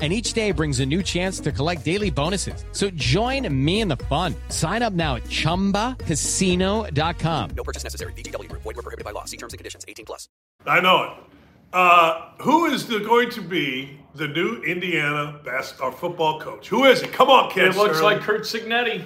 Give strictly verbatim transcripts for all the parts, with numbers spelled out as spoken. and each day brings a new chance to collect daily bonuses. So join me in the fun. Sign up now at chumba casino dot com. No purchase necessary. V G W. Void where prohibited by law. See terms and conditions. eighteen plus. I know it. Uh, who is the, going to be the new Indiana bas- or football coach? Who is it? Come on, kids. It looks Sterling. Like Curt Cignetti.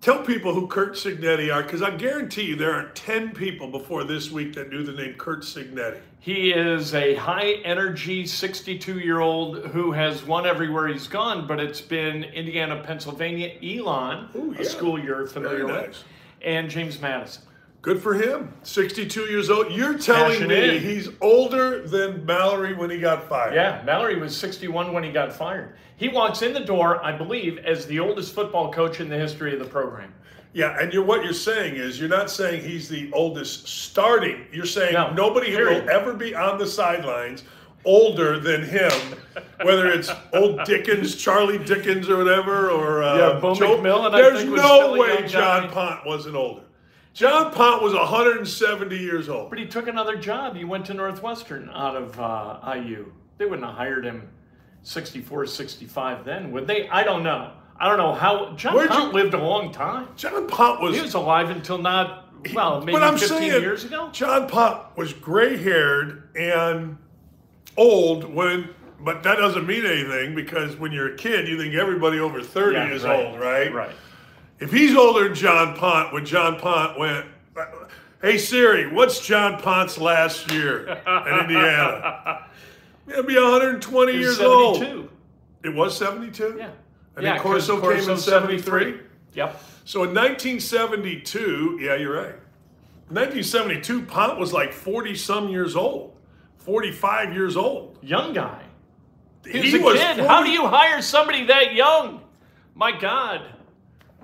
Tell people who Curt Cignetti are, because I guarantee you there are ten people before this week that knew the name Curt Cignetti. He is a high-energy sixty-two-year-old who has won everywhere he's gone, but it's been Indiana, Pennsylvania, Elon, Ooh, yeah. a school you're familiar nice. with, and James Madison. Good for him. sixty-two years old. You're telling Passion me in. he's older than Mallory when he got fired. Yeah, Mallory was sixty-one when he got fired. He walks in the door, I believe, as the oldest football coach in the history of the program. Yeah, and you're, what you're saying is you're not saying he's the oldest starting. You're saying no, nobody period. will ever be on the sidelines older than him, whether it's old Dickens, Charlie Dickens or whatever, or uh, yeah, Bo Joe, McMillan, I There's think no way John Pont wasn't older. John Pont was one hundred seventy years old. But he took another job. He went to Northwestern out of uh, I U. They wouldn't have hired him sixty-four, sixty-five then, would they? I don't know. I don't know how. John Where'd Pont you, lived a long time. John Pont was. He was alive until not, well, maybe but I'm fifteen saying, years ago. John Pont was gray-haired and old when, but that doesn't mean anything because when you're a kid, you think everybody over thirty yeah, is right, old, right? Right. If he's older than John Pont, when John Pont went, hey, Siri, what's John Pont's last year in Indiana? He'll be one hundred twenty years old. seventy-two It was seventy-two? Yeah. And yeah, then Corso came in seventy-three? Yep. So in nineteen seventy-two, yeah, you're right. In nineteen seventy-two, Pont was like forty-some years old, forty-five years old. Young guy. He, he was a kid. forty How do you hire somebody that young? My God.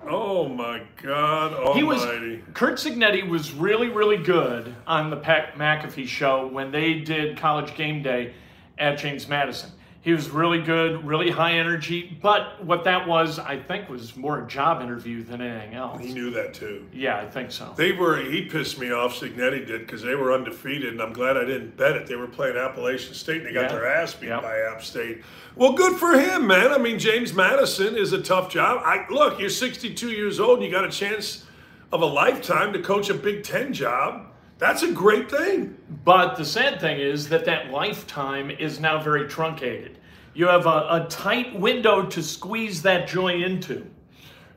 Oh, my God almighty. He was, Curt Cignetti was really, really good on the Pat McAfee show when they did College Game Day at James Madison. He was really good, really high energy, but what that was, I think, was more a job interview than anything else. He knew that, too. Yeah, I think so. They were. He pissed me off, Cignetti did, because they were undefeated, and I'm glad I didn't bet it. They were playing Appalachian State, and they got yeah. their ass beat yep. by App State. Well, good for him, man. I mean, James Madison is a tough job. I Look, you're sixty-two years old, and you got a chance of a lifetime to coach a Big Ten job. That's a great thing. But the sad thing is that that lifetime is now very truncated. You have a, a tight window to squeeze that joy into.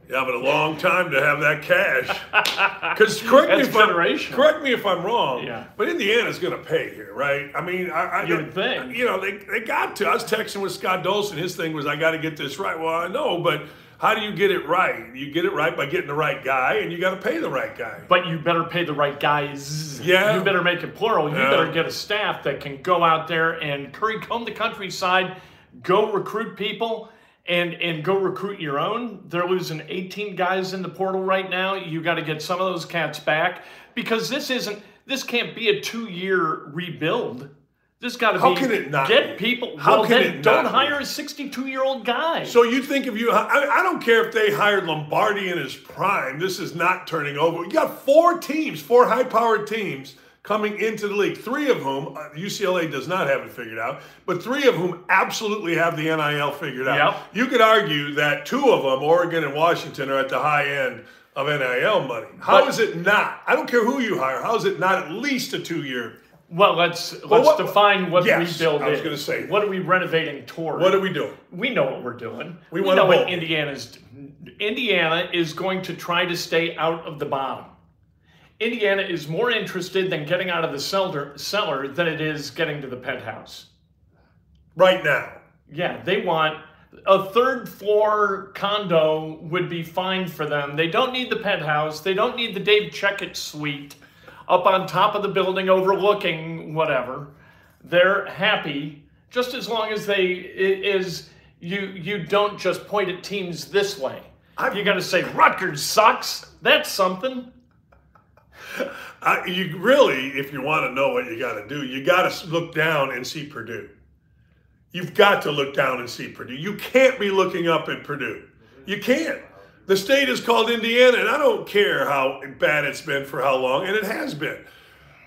Yeah, but a long time to have that cash. Because correct, correct me if I'm wrong, yeah. but Indiana's going to pay here, right? I mean, I, I you would think. You know, they, they got to. I was texting with Scott Dolson. His thing was, I got to get this right. Well, I know, but how do you get it right? You get it right by getting the right guy, and you got to pay the right guy. But you better pay the right guys. Yeah. You better make it plural. You yeah. better get a staff that can go out there and currycomb the countryside, go recruit people, and and go recruit your own. They're losing eighteen guys in the portal right now. You got to get some of those cats back because this isn't. This can't be a two-year rebuild. This got to be. How can it not? Get people. How well, can it Don't not hire be? a sixty-two-year-old guy. So you think if you, I, I don't care if they hired Lombardi in his prime. This is not turning over. You got four teams, four high-powered teams coming into the league. Three of whom U C L A does not have it figured out, but three of whom absolutely have the N I L figured out. Yep. You could argue that two of them, Oregon and Washington, are at the high end of N I L money. How but, is it not? I don't care who you hire. How is it not at least a two-year? Well, let's let's well, what, define what yes, rebuild is. I was going to say. What are we renovating toward? What are we doing? We know what we're doing. We, we know what Indiana's Indiana is going to try to stay out of the bottom. Indiana is more interested than getting out of the cellar, cellar than it is getting to the penthouse. Right now. Yeah, they want a third floor condo would be fine for them. They don't need the penthouse. They don't need the Dave Checkett suite up on top of the building overlooking whatever. They're happy just as long as they is you you don't just point at teams this way. I've, You're going to say Rutgers sucks. That's something. I, you really, if you want to know what you got to do, you got to look down and see Purdue. You've got to look down and see Purdue. You can't be looking up at Purdue. You can't. The state is called Indiana, and I don't care how bad it's been for how long, and it has been.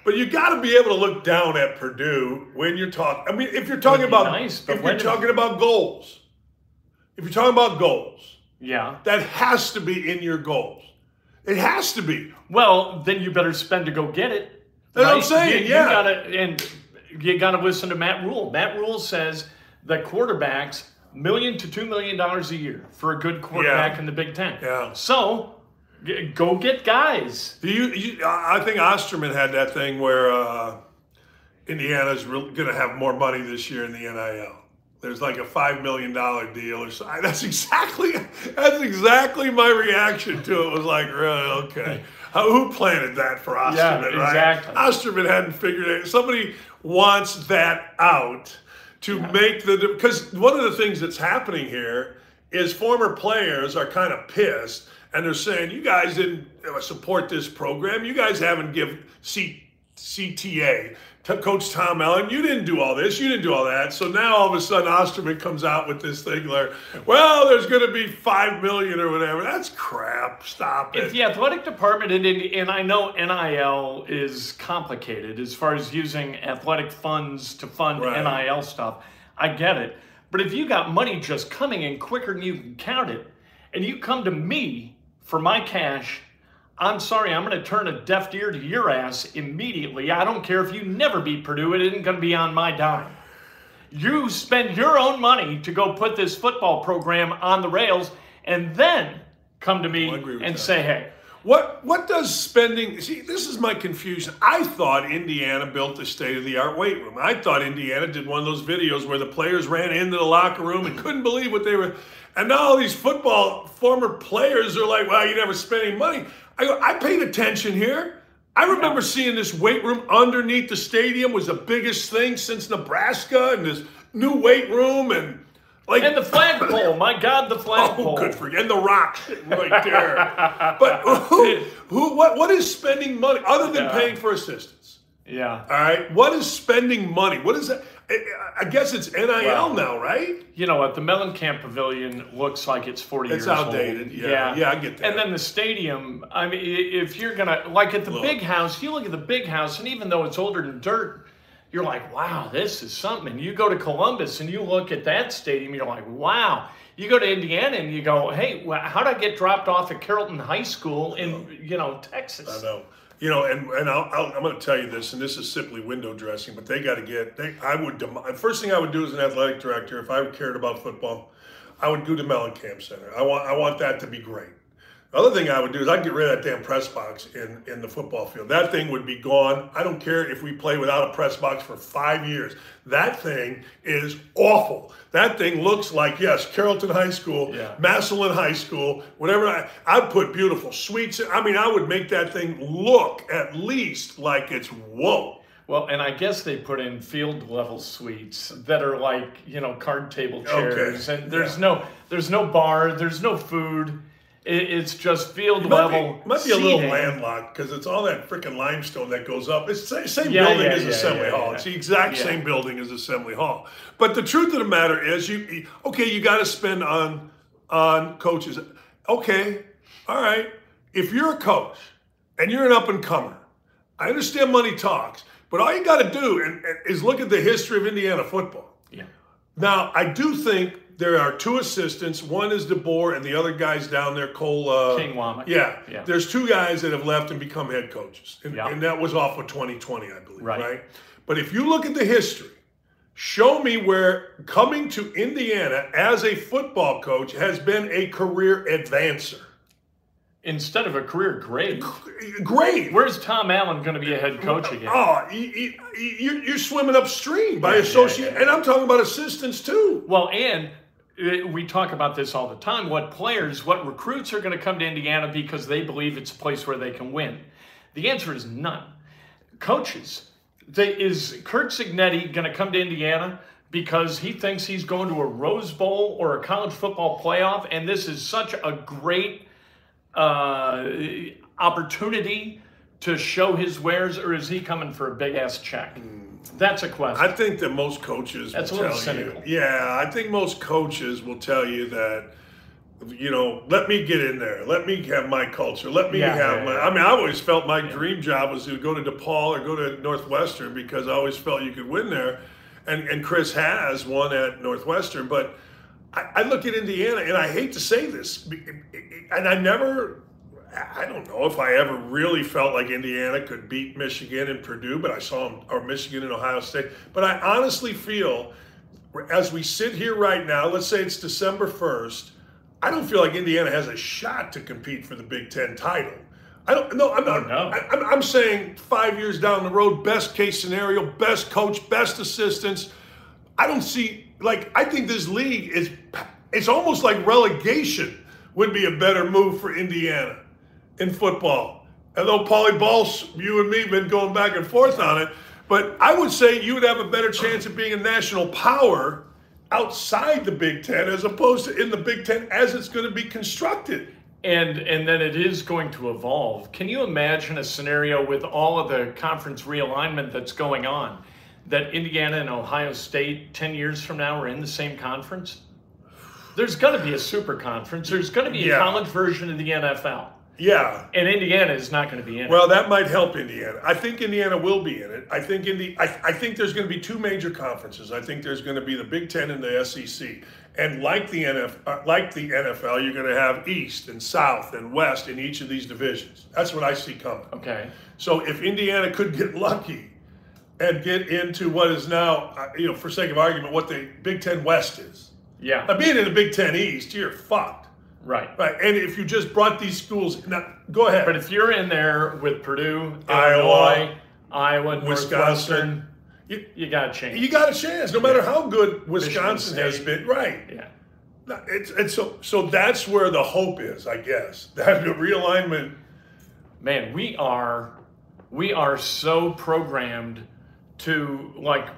But you got to be able to look down at Purdue when you're talking. I mean, if you're talking about nice, if you're talking about goals, if you're talking about goals, yeah, that has to be in your goals. It has to be. Well, then you better spend to go get it. That's right? What I'm saying. You, yeah, you gotta, and you got to listen to Matt Rule. Matt Rule says that quarterbacks million to two million dollars a year for a good quarterback, yeah, in the Big Ten. Yeah. So. Go get guys. Do you, you? I think Osterman had that thing where uh, Indiana's re- going to have more money this year in the N I L. There's like a five million dollar deal or something. That's exactly that's exactly my reaction to it. Was like, really, okay, who planted that for Osterman? Yeah, exactly. Right? Osterman hadn't figured it. Somebody wants that out to yeah. make the because one of the things that's happening here is former players are kind of pissed. And they're saying, you guys didn't support this program. You guys haven't given C T A to Coach Tom Allen. You didn't do all this. You didn't do all that. So now all of a sudden Osterman comes out with this thing like, well, there's going to be five million dollars or whatever. That's crap. Stop it. If the athletic department, and, and I know N I L is complicated as far as using athletic funds to fund right. N I L stuff. I get it. But if you got money just coming in quicker than you can count it, and you come to me for my cash, I'm sorry, I'm going to turn a deaf ear to your ass immediately. I don't care if you never beat Purdue. It isn't going to be on my dime. You spend your own money to go put this football program on the rails and then come to me and that. say, hey. What what does spending, see, this is my confusion. I thought Indiana built a state-of-the-art weight room. I thought Indiana did one of those videos where the players ran into the locker room and couldn't believe what they were. And now all these football former players are like, well, you never spent any money. I go, I paid attention here. I remember seeing this weight room underneath the stadium was the biggest thing since Nebraska, and this new weight room and like, and the flagpole, my God, the flagpole. Oh, good for you. And the rock right there. But who, who, what, what is spending money other than yeah. paying for assistance? Yeah. All right. What is spending money? What is that? I guess it's N I L well, now, right? You know what? The Mellencamp Pavilion looks like it's forty it's years outdated. old. It's outdated. Yeah. Yeah, I get that. And then the stadium, I mean, if you're going to, like at the look. Big House, you look at the Big House, and even though it's older than dirt, you're like, wow, this is something. And you go to Columbus and you look at that stadium, you're like, wow. You go to Indiana and you go, hey, how did I get dropped off at Carrollton High School in, you know, Texas? I know. You know, and, and I'll, I'll, I'm going to tell you this, and this is simply window dressing, but they got to get, they, I would, dem- first thing I would do as an athletic director, if I cared about football, I would do the Mellencamp Center. I want, I want that to be great. The other thing I would do is I'd get rid of that damn press box in, in the football field. That thing would be gone. I don't care if we play without a press box for five years. That thing is awful. That thing looks like, yes, Carrollton High School, yeah. Massillon High School, whatever. I, I'd put beautiful suites in. I mean, I would make that thing look at least like it's whoa. Well, and I guess they put in field-level suites that are like, you know, card table chairs. Okay. And there's yeah. no, there's no bar. There's no food. It's just field it might level. Be, might be seating. A little landlocked because it's all that freaking limestone that goes up. It's the same yeah, building yeah, as yeah, Assembly yeah, Hall. Yeah. It's the exact yeah. same building as Assembly Hall. But the truth of the matter is, you okay, you got to spend on on coaches. Okay, all right. If you're a coach and you're an up-and-comer, I understand money talks, but all you got to do and, and, is look at the history of Indiana football. Yeah. Now, I do think there are two assistants. One is DeBoer, and the other guy's down there, Cole. Uh, King Womack. Yeah. yeah. There's two guys that have left and become head coaches. And, yeah. and that was off of twenty twenty, I believe. Right. right. But if you look at the history, show me where coming to Indiana as a football coach has been a career advancer. Instead of a career grade. Grade. Where's Tom Allen going to be a head coach again? Oh, he, he, you're swimming upstream by yeah, associate. Yeah, yeah. And I'm talking about assistants, too. Well, and we talk about this all the time. What players, what recruits are going to come to Indiana because they believe it's a place where they can win? The answer is none. Coaches, they, is Curt Cignetti going to come to Indiana because he thinks he's going to a Rose Bowl or a college football playoff? And this is such a great uh, opportunity to show his wares, or is he coming for a big-ass check? That's a question. I think that most coaches That's will a little tell cynical. you. Yeah, I think most coaches will tell you that, you know, let me get in there. Let me have my culture. Let me yeah, have yeah, my yeah. – I mean, I always felt my yeah. dream job was to go to DePaul or go to Northwestern because I always felt you could win there. And, and Chris has won at Northwestern. But I, I look at Indiana, and I hate to say this, and I never – I don't know if I ever really felt like Indiana could beat Michigan and Purdue, but I saw them, or Michigan and Ohio State. But I honestly feel, as we sit here right now, let's say it's December first, I don't feel like Indiana has a shot to compete for the Big Ten title. I don't. No, I'm not. No. I, I'm, I'm saying five years down the road, best case scenario, best coach, best assistants. I don't see. Like, I think this league is. It's almost like relegation would be a better move for Indiana in football. And though Paulie Balls, you and me have been going back and forth on it, but I would say you would have a better chance of being a national power outside the Big Ten as opposed to in the Big Ten as it's going to be constructed. And and then it is going to evolve. Can you imagine a scenario with all of the conference realignment that's going on that Indiana and Ohio State ten years from now are in the same conference? There's going to be a super conference. There's going to be yeah. a college version of the N F L. Yeah. And Indiana is not going to be in it. Well, that might help Indiana. I think Indiana will be in it. I think in the, I, I think there's going to be two major conferences. I think there's going to be the Big Ten and the S E C. And like the N F L, like the N F L, you're going to have East and South and West in each of these divisions. That's what I see coming. Okay. So if Indiana could get lucky and get into what is now, you know, for sake of argument, what the Big Ten West is. Yeah. Now, being in the Big Ten East, you're fucked. Right. Right. And if you just brought these schools, now go ahead. But if you're in there with Purdue, Iowa, Illinois, Iowa, Wisconsin, you, you got a chance. You got a chance, no matter yeah. how good Wisconsin has been. Right. Yeah. No, it's it's so so that's where the hope is, I guess. That the realignment. Man, we are we are so programmed to like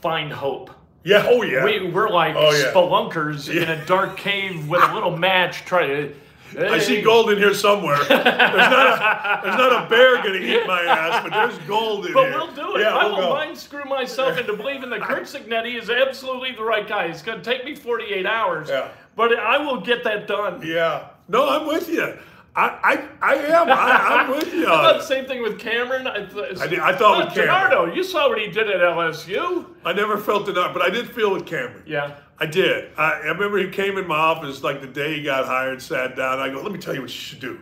find hope. Yeah, oh yeah. We, we're like oh, yeah. spelunkers yeah. in a dark cave with a little match trying to... Hey. I see gold in here somewhere. There's not a, there's not a bear going to eat my ass, but there's gold in but here. But we'll do it. Yeah, I we'll will mind screw myself into believing that Curt Cignetti is absolutely the right guy. It's going to take me forty-eight hours, yeah. but I will get that done. Yeah. No, I'm with you. I, I I am. I, I'm with you. I thought the same thing with Cameron. I, th- I, did, I thought oh, with Cameron. Leonard, you saw what he did at L S U. I never felt it out, but I did feel with Cameron. Yeah. I did. I, I remember he came in my office like the day he got hired, sat down. I go, let me tell you what you should do.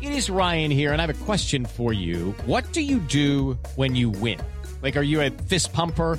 It is Ryan here, and I have a question for you. What do you do when you win? Like, are you a fist pumper?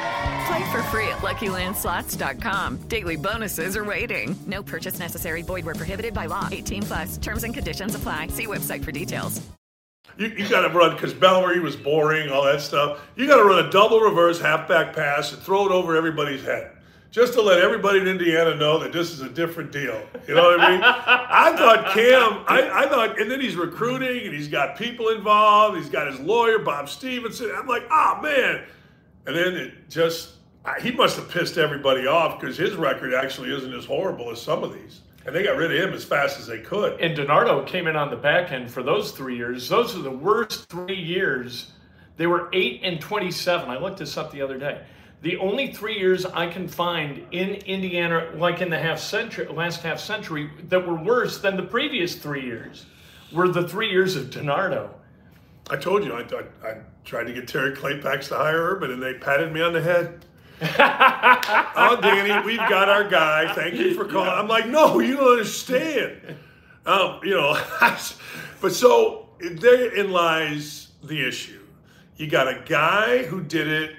Play for free at lucky land slots dot com. Daily bonuses are waiting. No purchase necessary. Void where prohibited by law. eighteen plus. Terms and conditions apply. See website for details. You, you got to run, because Mallory was boring, all that stuff. You got to run a double reverse halfback pass and throw it over everybody's head, just to let everybody in Indiana know that this is a different deal. You know what I mean? I thought Cam, I, I thought, and then he's recruiting, and he's got people involved. He's got his lawyer, Bob Stevenson. I'm like, oh, man. And then it just, I, he must have pissed everybody off, because his record actually isn't as horrible as some of these. And they got rid of him as fast as they could. And DiNardo came in on the back end for those three years. Those are the worst three years. They were eight and twenty-seven. I looked this up the other day. The only three years I can find in Indiana, like in the half century, last half century, that were worse than the previous three years were the three years of DiNardo. I told you, I, I, I tried to get Terry Claypax to hire Urban, and they patted me on the head. Oh, Danny, we've got our guy. Thank you for calling. Yeah. I'm like, no, you don't understand. Um, you know, but so therein lies the issue. You got a guy who did it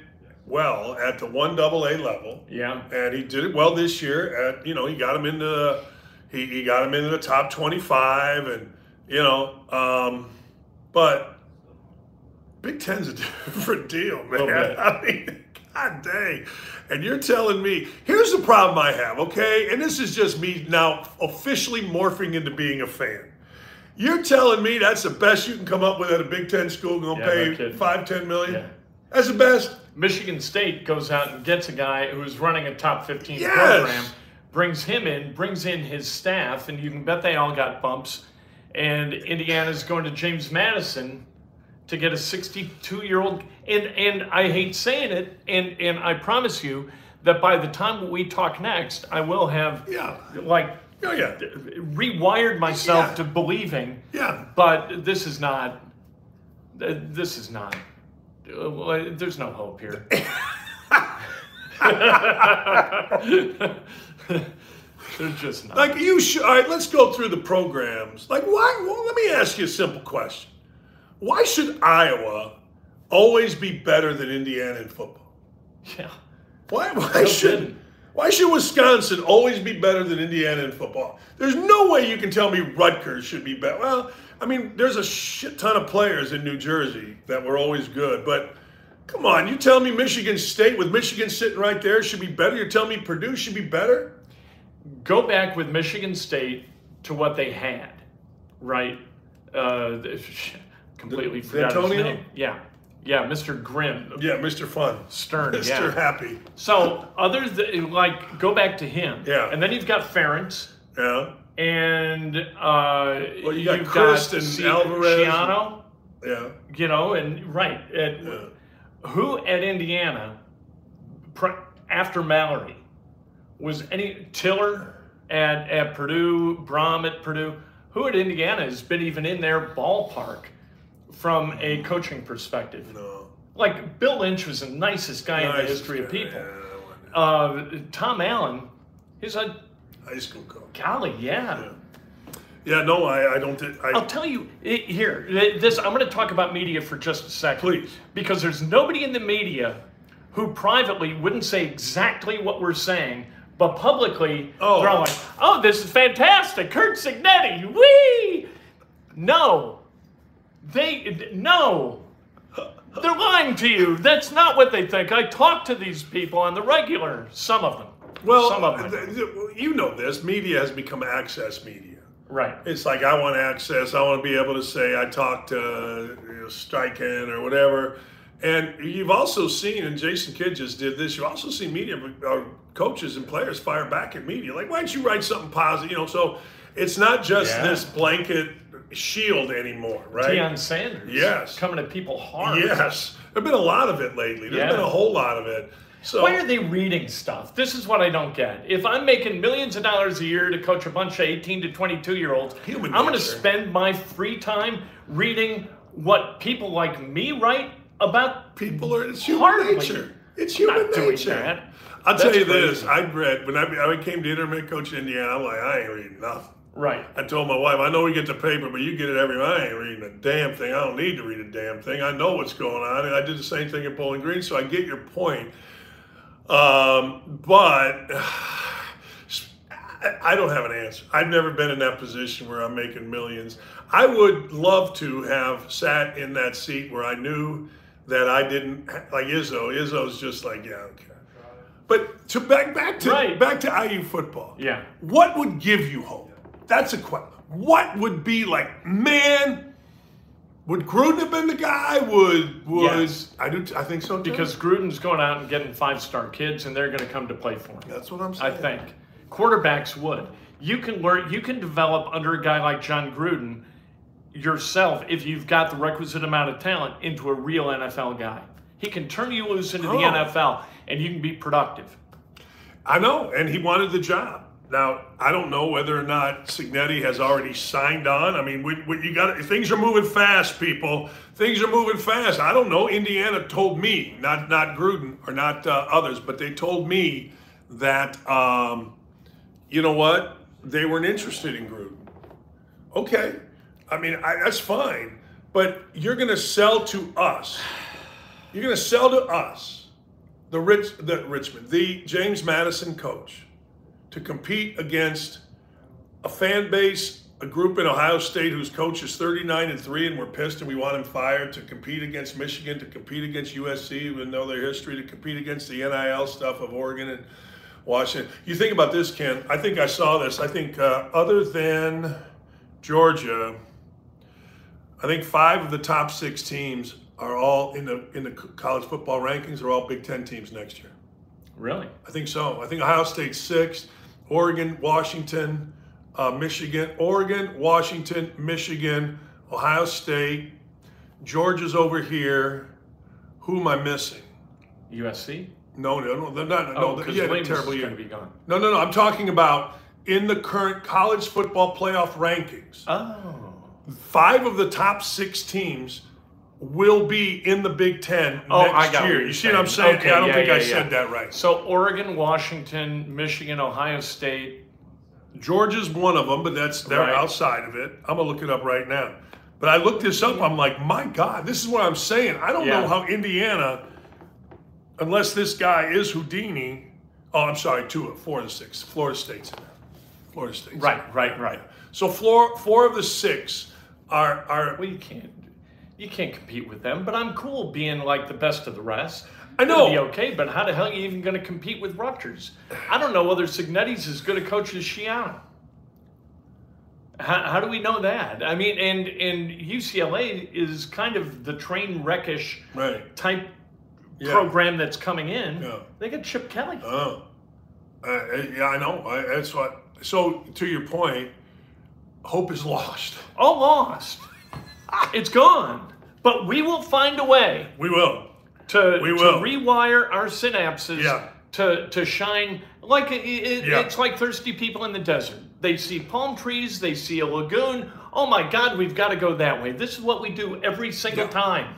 well at the one double A level. Yeah. And he did it well this year at, you know, he got him into he, he got him into the top twenty-five and, you know, um, but Big Ten's a different deal, man. I mean, God dang. And you're telling me, here's the problem I have, okay? And this is just me now officially morphing into being a fan. You're telling me that's the best you can come up with at a Big Ten school going to yeah, pay no five, ten million? Yeah. That's the best. Michigan State goes out and gets a guy who's running a top fifteen yes. program, brings him in, brings in his staff, and you can bet they all got bumps. And Indiana's going to James Madison to get a sixty-two-year-old. And and I hate saying it, and, and I promise you that by the time we talk next, I will have, yeah. like, Oh, yeah. rewired myself yeah. to believing. Yeah. But this is not, this is not, there's no hope here. There's just not. Like, you should, all right, let's go through the programs. Like, why, well, let me ask you a simple question. Why should Iowa always be better than Indiana in football? Yeah. Why, why shouldn't? Why should Wisconsin always be better than Indiana in football? There's no way you can tell me Rutgers should be better. Well, I mean, there's a shit ton of players in New Jersey that were always good. But, come on, you tell me Michigan State, with Michigan sitting right there, should be better? You're telling me Purdue should be better? Go back with Michigan State to what they had, right? Uh, completely the, forgot Antonio? His name. Yeah. Yeah, Mister Grimm. Yeah, Mister Fun. Stern, Mister yeah. Mister Happy. So, other than, like, go back to him. Yeah. And then you've got Ferentz. Yeah. And uh, well, you got you've Chryst got and C- Alvarez. Ciano. Yeah. You know, and, right. At, yeah. Who at Indiana, after Mallory, was any, Tiller at, at Purdue, Brom at Purdue, who at Indiana has been even in their ballpark? From a coaching perspective. No. Like, Bill Lynch was the nicest guy nice in the history guy. of people. Yeah, uh, Tom Allen, he's a... high school coach. Golly, yeah. Yeah, yeah no, I, I don't think... I, I'll tell you, it, here, this, I'm going to talk about media for just a second. Please. Because there's nobody in the media who privately wouldn't say exactly what we're saying, but publicly oh. they're all like, oh, this is fantastic, Curt Cignetti, wee! No. They, no, they're lying to you. That's not what they think. I talk to these people on the regular, some of them. Well, some of them. Th- th- you know this. Media has become access media. Right. It's like, I want access. I want to be able to say I talked to you know, Steichen or whatever. And you've also seen, and Jason Kidd just did this, you also see media, or coaches and players fire back at media. Like, why don't you write something positive? You know, so it's not just yeah. this blanket shield anymore, right? Deion Sanders. Yes. Coming at people hard. Yes. There's been a lot of it lately. There's yeah. been a whole lot of it. So why are they reading stuff? This is what I don't get. If I'm making millions of dollars a year to coach a bunch of eighteen to twenty-two-year-olds, Human I'm going to spend my free time reading what people like me write about people. Are, it's human hardly. nature. It's human I'm not doing nature. That. I'll That's tell you crazy. this. I read, when I, when I came to intermittent coach in Indiana, I'm like, I ain't reading nothing. Right. I told my wife, I know we get the paper, but you get it every night. I ain't reading a damn thing. I don't need to read a damn thing. I know what's going on. And I did the same thing at Bowling Green, so I get your point. Um, but I don't have an answer. I've never been in that position where I'm making millions. I would love to have sat in that seat where I knew that I didn't, like Izzo. Izzo's just like, yeah, okay. But to back, back to right. back to I U football. Yeah. What would give you hope? That's a question. What would be like, man, would Gruden have been the guy? Would, would yes. I do. I think so, too. Because Gruden's going out and getting five-star kids, and they're going to come to play for him. That's what I'm saying. I think. Quarterbacks would. You can learn, you can develop under a guy like John Gruden yourself, if you've got the requisite amount of talent, into a real N F L guy. He can turn you loose into oh. the N F L, and you can be productive. I know, and he wanted the job. Now, I don't know whether or not Cignetti has already signed on. I mean, we, we, you got things are moving fast, people. Things are moving fast. I don't know. Indiana told me, not not Gruden or not uh, others, but they told me that, um, you know what, they weren't interested in Gruden. Okay. I mean, I, that's fine. But you're going to sell to us. You're going to sell to us, the Rich, the Richmond, the James Madison coach, to compete against a fan base, a group in Ohio State whose coach is thirty-nine and three and we're pissed and we want him fired, to compete against Michigan, to compete against U S C, even though their history, to compete against the N I L stuff of Oregon and Washington. You think about this, Ken. I think I saw this. I think uh, other than Georgia, I think five of the top six teams are all in the in the college football rankings are all Big Ten teams next year. Really? I think so. I think Ohio State's sixth, Oregon, Washington, uh, Michigan, Oregon, Washington, Michigan, Ohio State, Georgia's over here. Who am I missing? U S C? No, no, no, they're not. Oh, because no, Lane's going to be gone. No, no, no. I'm talking about in the current college football playoff rankings. Oh. Five of the top six teams will be in the Big Ten oh, next I got year. You see what I'm saying? Okay, I don't yeah, think yeah, I yeah. said that right. So Oregon, Washington, Michigan, Ohio State. Georgia's one of them, but that's they're right. outside of it. I'm going to look it up right now. But I looked this up. I'm like, my God, this is what I'm saying. I don't yeah. know how Indiana... Unless this guy is Houdini. Oh, I'm sorry, two, four of the six. Florida State's in there. Florida State's Right, in there. right, right. So four, four of the six are, are... Well, you can't you can't compete with them, but I'm cool being like the best of the rest. I know. It'll be okay, but how the hell are you even going to compete with Rutgers? I don't know whether Cignetti's as good a coach as Shiano. How, how do we know that? I mean, and, and U C L A is kind of the train wreckish right. type... Yeah. program that's coming in, yeah. they got Chip Kelly. Oh, uh, yeah, I know. I, that's what. So to your point, hope is lost. Oh, lost. It's gone. But we will find a way. We will. To, we will. to rewire our synapses yeah. to to shine. Like it, it, yeah. it's like thirsty people in the desert. They see palm trees. They see a lagoon. Oh my God, we've got to go that way. This is what we do every single yeah. time.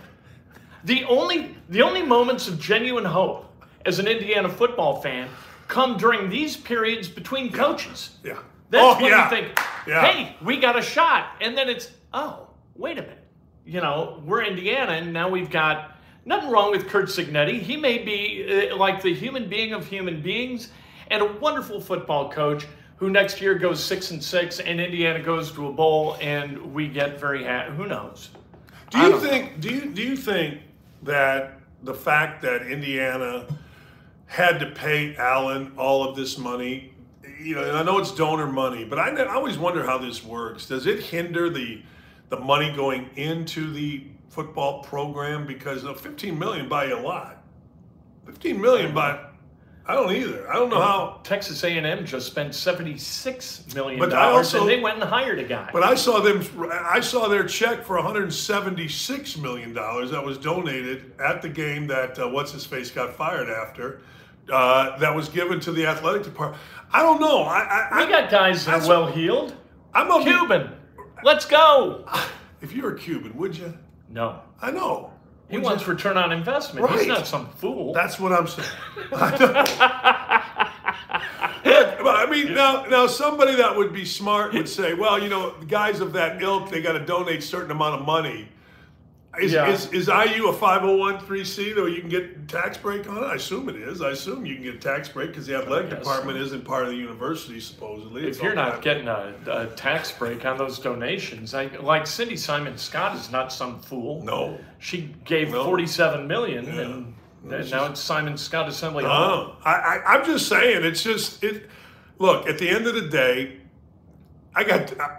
The only the only moments of genuine hope as an Indiana football fan come during these periods between yeah. coaches. Yeah. That's oh, when yeah. you think, yeah. hey, we got a shot. And then it's, oh, wait a minute. You know, we're Indiana, and now we've got nothing wrong with Curt Cignetti. He may be uh, like the human being of human beings and a wonderful football coach who next year goes six and six and Indiana goes to a bowl and we get very happy. Who knows? Do you think, do you, do you think, that the fact that Indiana had to pay Allen all of this money, you know, and I know it's donor money, but I, I always wonder how this works. Does it hinder the the money going into the football program? Because the fifteen million dollars buy you a lot. fifteen million dollars buy, I don't either. I don't know how. Texas A and M just spent seventy-six million dollars but I also, and they went and hired a guy. But I saw them. I saw their check for one hundred seventy-six million dollars that was donated at the game that uh, What's-His-Face got fired after. Uh, that was given to the athletic department. I don't know. I, I, we got guys that are well-heeled. I'm a Cuban. Let's go. If you were a Cuban, would you? No. I know. He wants just, return on investment. Right. He's not some fool. That's what I'm saying. I mean, now, now somebody that would be smart would say, well, you know, guys of that ilk, they got to donate a certain amount of money. Is, yeah. is, is I U a five oh one c three though you can get tax break on it? I assume it is. I assume you can get a tax break because the athletic department so. isn't part of the university, supposedly. If it's you're not getting a, a tax break on those donations, I, like Cindy Simon Scott is not some fool. No. She gave no. forty-seven million dollars yeah. and no, it's now just, it's Simon Scott Assembly. No. I, I, I'm just saying, it's just, it. look, at the end of the day, I got... I,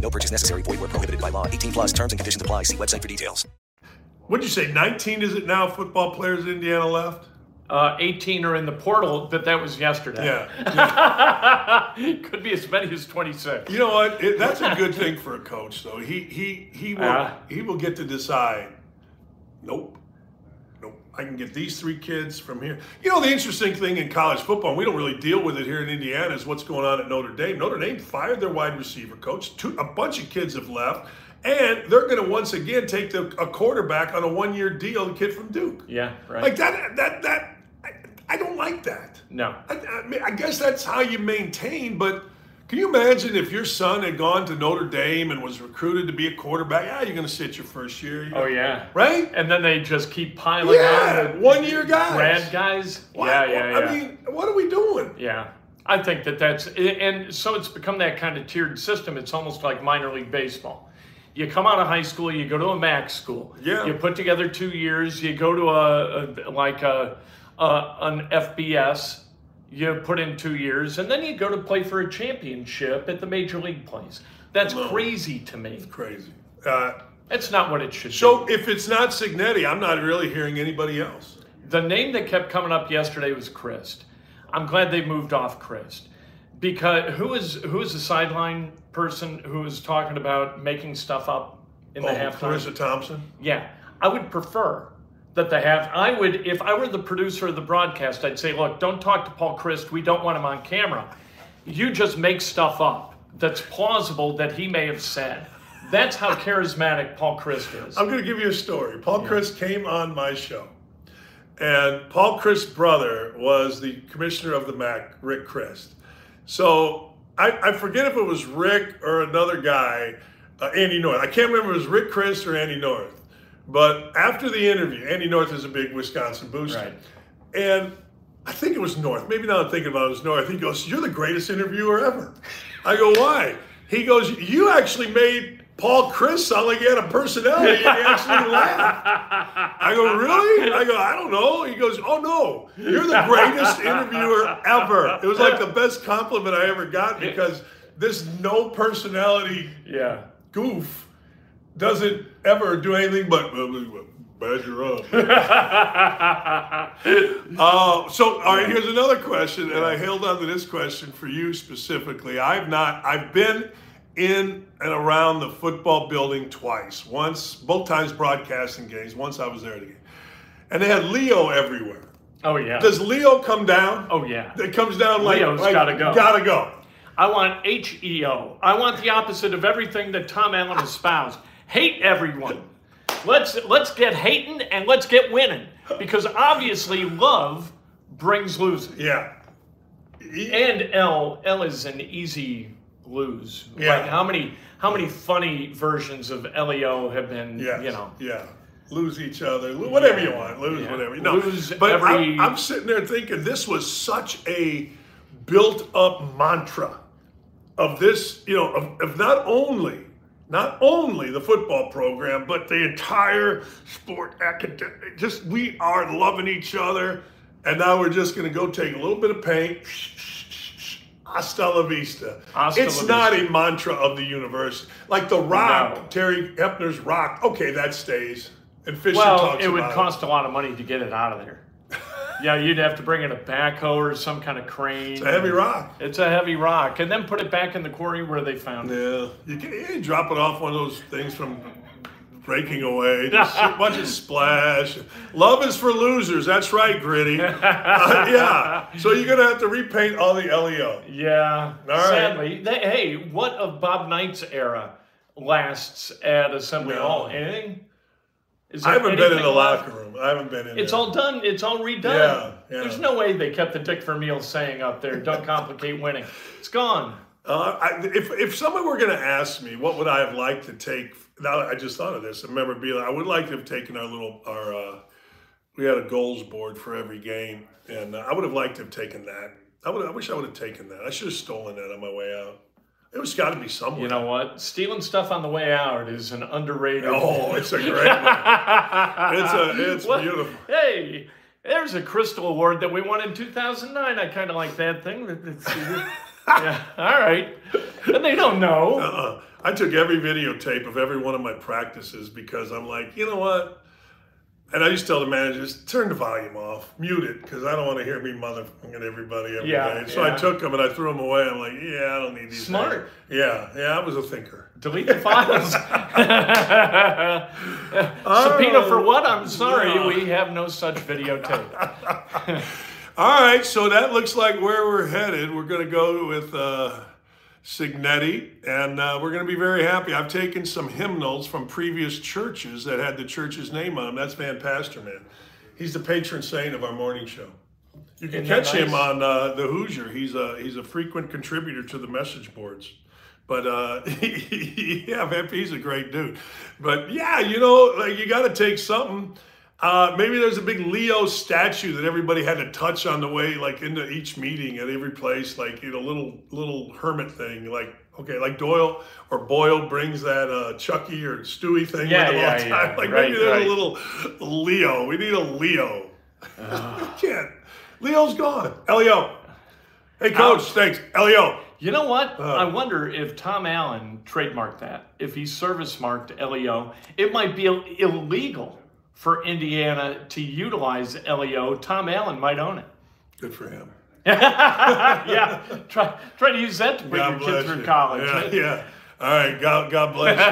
No purchase necessary. Void where prohibited by law. eighteen plus terms and conditions apply. See website for details. What did you say? nineteen is it now football players in Indiana left? Uh, eighteen are in the portal, but that was yesterday. Yeah. yeah. Could be as many as twenty-six. You know what? It, that's a good thing for a coach, though. He he he will uh, he will get to decide. Nope. I can get these three kids from here. You know, the interesting thing in college football, and we don't really deal with it here in Indiana, is what's going on at Notre Dame. Notre Dame fired their wide receiver coach. Two, a bunch of kids have left. And they're going to once again take the, a quarterback on a one-year deal, the kid from Duke. Yeah, right. Like that, that, that, I, I don't like that. No. I, I, mean, I guess that's how you maintain, but can you imagine if your son had gone to Notre Dame and was recruited to be a quarterback? Ah, you're going to sit your first year. You know, oh, yeah. Right? And then they just keep piling yeah, on. One-year guys. Grad guys. What? Yeah, yeah, yeah. I mean, what are we doing? Yeah. I think that that's, and so it's become that kind of tiered system. It's almost like minor league baseball. You come out of high school, you go to a MAC school. Yeah. You put together two years. You go to a, a like a, a an F B S. You put in two years, and then you go to play for a championship at the major league place. That's no, crazy to me. It's crazy. Uh, That's not what it should be. So if it's not Cignetti, I'm not really hearing anybody else. The name that kept coming up yesterday was Chryst. I'm glad they moved off Chryst. Because who is who is the sideline person who is talking about making stuff up in the oh, halftime? Clarissa Thompson? Yeah. I would prefer that they have. I would, if I were the producer of the broadcast, I'd say, look, don't talk to Paul Chryst. We don't want him on camera. You just make stuff up that's plausible that he may have said. That's how charismatic Paul Chryst is. I'm going to give you a story. Paul yeah. Chryst came on my show. And Paul Chryst's brother was the commissioner of the MAC, Rick Chryst. So I, I forget if it was Rick or another guy, uh, Andy North. I can't remember if it was Rick Chryst or Andy North. But after the interview, Andy North is a big Wisconsin booster. Right. And I think it was North. Maybe now I'm thinking about it, it was North. He goes, "You're the greatest interviewer ever." I go, "Why?" He goes, "You actually made Paul Chryst sound like he had a personality and he actually laughed." I go, "Really?" I go, "I don't know." He goes, "Oh no, you're the greatest interviewer ever." It was like the best compliment I ever got because this no personality yeah. goof doesn't ever do anything but badger up. uh, so, all right, here's another question, and I held on to this question for you specifically. I've not, I've been in and around the football building twice. Once, both times broadcasting games. Once I was there at a game. And they had Leo everywhere. Oh, yeah. Does Leo come down? Oh, yeah. It comes down like, Leo's like, gotta go. Gotta go. I want H E O. I want the opposite of everything that Tom Allen espoused. Hate everyone. Let's let's get hating and let's get winning. Because obviously love brings losing. Yeah. And L, L is an easy lose. Yeah. Like how many how many funny versions of L E O have been, yes. you know. Yeah. Lose each other. Whatever yeah. you want. Lose yeah. whatever. No. Lose but every... I'm, I'm sitting there thinking this was such a built-up mantra of this, you know, of, of not only Not only the football program, but the entire sport academic. Just we are loving each other, and now we're just going to go take a little bit of paint. Hasta la vista. Hasta it's la not vista. A mantra of the university. Like the Rock, no. Terry Hepner's Rock. Okay, that stays. And Fisher well, talks it would about cost it. a lot of money to get it out of there. Yeah, you'd have to bring in a backhoe or some kind of crane. It's a heavy rock. It's a heavy rock. And then put it back in the quarry where they found it. Yeah. You can, you can drop it off one of those things from breaking away. Just a bunch of splash. Love is for losers. That's right, Gritty. Uh, yeah. So you're going to have to repaint all the L E O. Yeah. All right. Sadly. They, hey, what of Bob Knight's era lasts at Assembly no. Hall? Anything? I haven't been in the locker room. I haven't been in It's there. all done. It's all redone. Yeah, yeah. There's no way they kept the Dick Vermeil saying up there, don't complicate winning. It's gone. Uh, I, if if someone were going to ask me, what would I have liked to take? Now I just thought of this. I remember being like, I would like to have taken our little, our uh, we had a goals board for every game. And uh, I would have liked to have taken that. I would. I wish I would have taken that. I should have stolen that on my way out. It was got to be somewhere. You know what? Stealing stuff on the way out is an underrated. Oh, it's a great one. It's a, it's well, beautiful. Hey, there's a Crystal Award that we won in two thousand nine. I kind of like that thing. Yeah, all right. And they don't know. Uh-uh. I took every videotape of every one of my practices because I'm like, you know what? And I used to tell the managers, turn the volume off, mute it, because I don't want to hear me motherfucking everybody every yeah, day. So yeah. I took them and I threw them away. I'm like, yeah, I don't need these. Smart. Things. Yeah, yeah, I was a thinker. Delete the files. Subpoena for what? I'm sorry, yeah. We have no such videotape. All right, so that looks like where we're headed. We're going to go with uh, Cignetti, and uh, we're going to be very happy. I've taken some hymnals from previous churches that had the church's name on them. That's Van Pasterman. He's the patron saint of our morning show. You can catch nice? him on uh, The Hoosier. He's a, he's a frequent contributor to the message boards. But, uh, yeah, he's a great dude. But, yeah, you know, like you got to take something. Uh, maybe there's a big Leo statue that everybody had to touch on the way, like into each meeting at every place, like, you know, little little hermit thing, like, okay, like Doyle or Boyle brings that uh, Chucky or Stewie thing yeah, with him yeah, all the time. Yeah. Like right, maybe there's right. a little Leo. We need a Leo. Uh. We can't. Leo's gone. Leo. Hey, Coach, Ouch. thanks. Leo. You know what? Uh, I wonder if Tom Allen trademarked that. If he service marked Leo, it might be Ill- illegal. for Indiana to utilize L E O. Tom Allen might own it. Good for him. yeah, try try to use that to bring your kids through college. Yeah, right? yeah. All right, God, God bless you.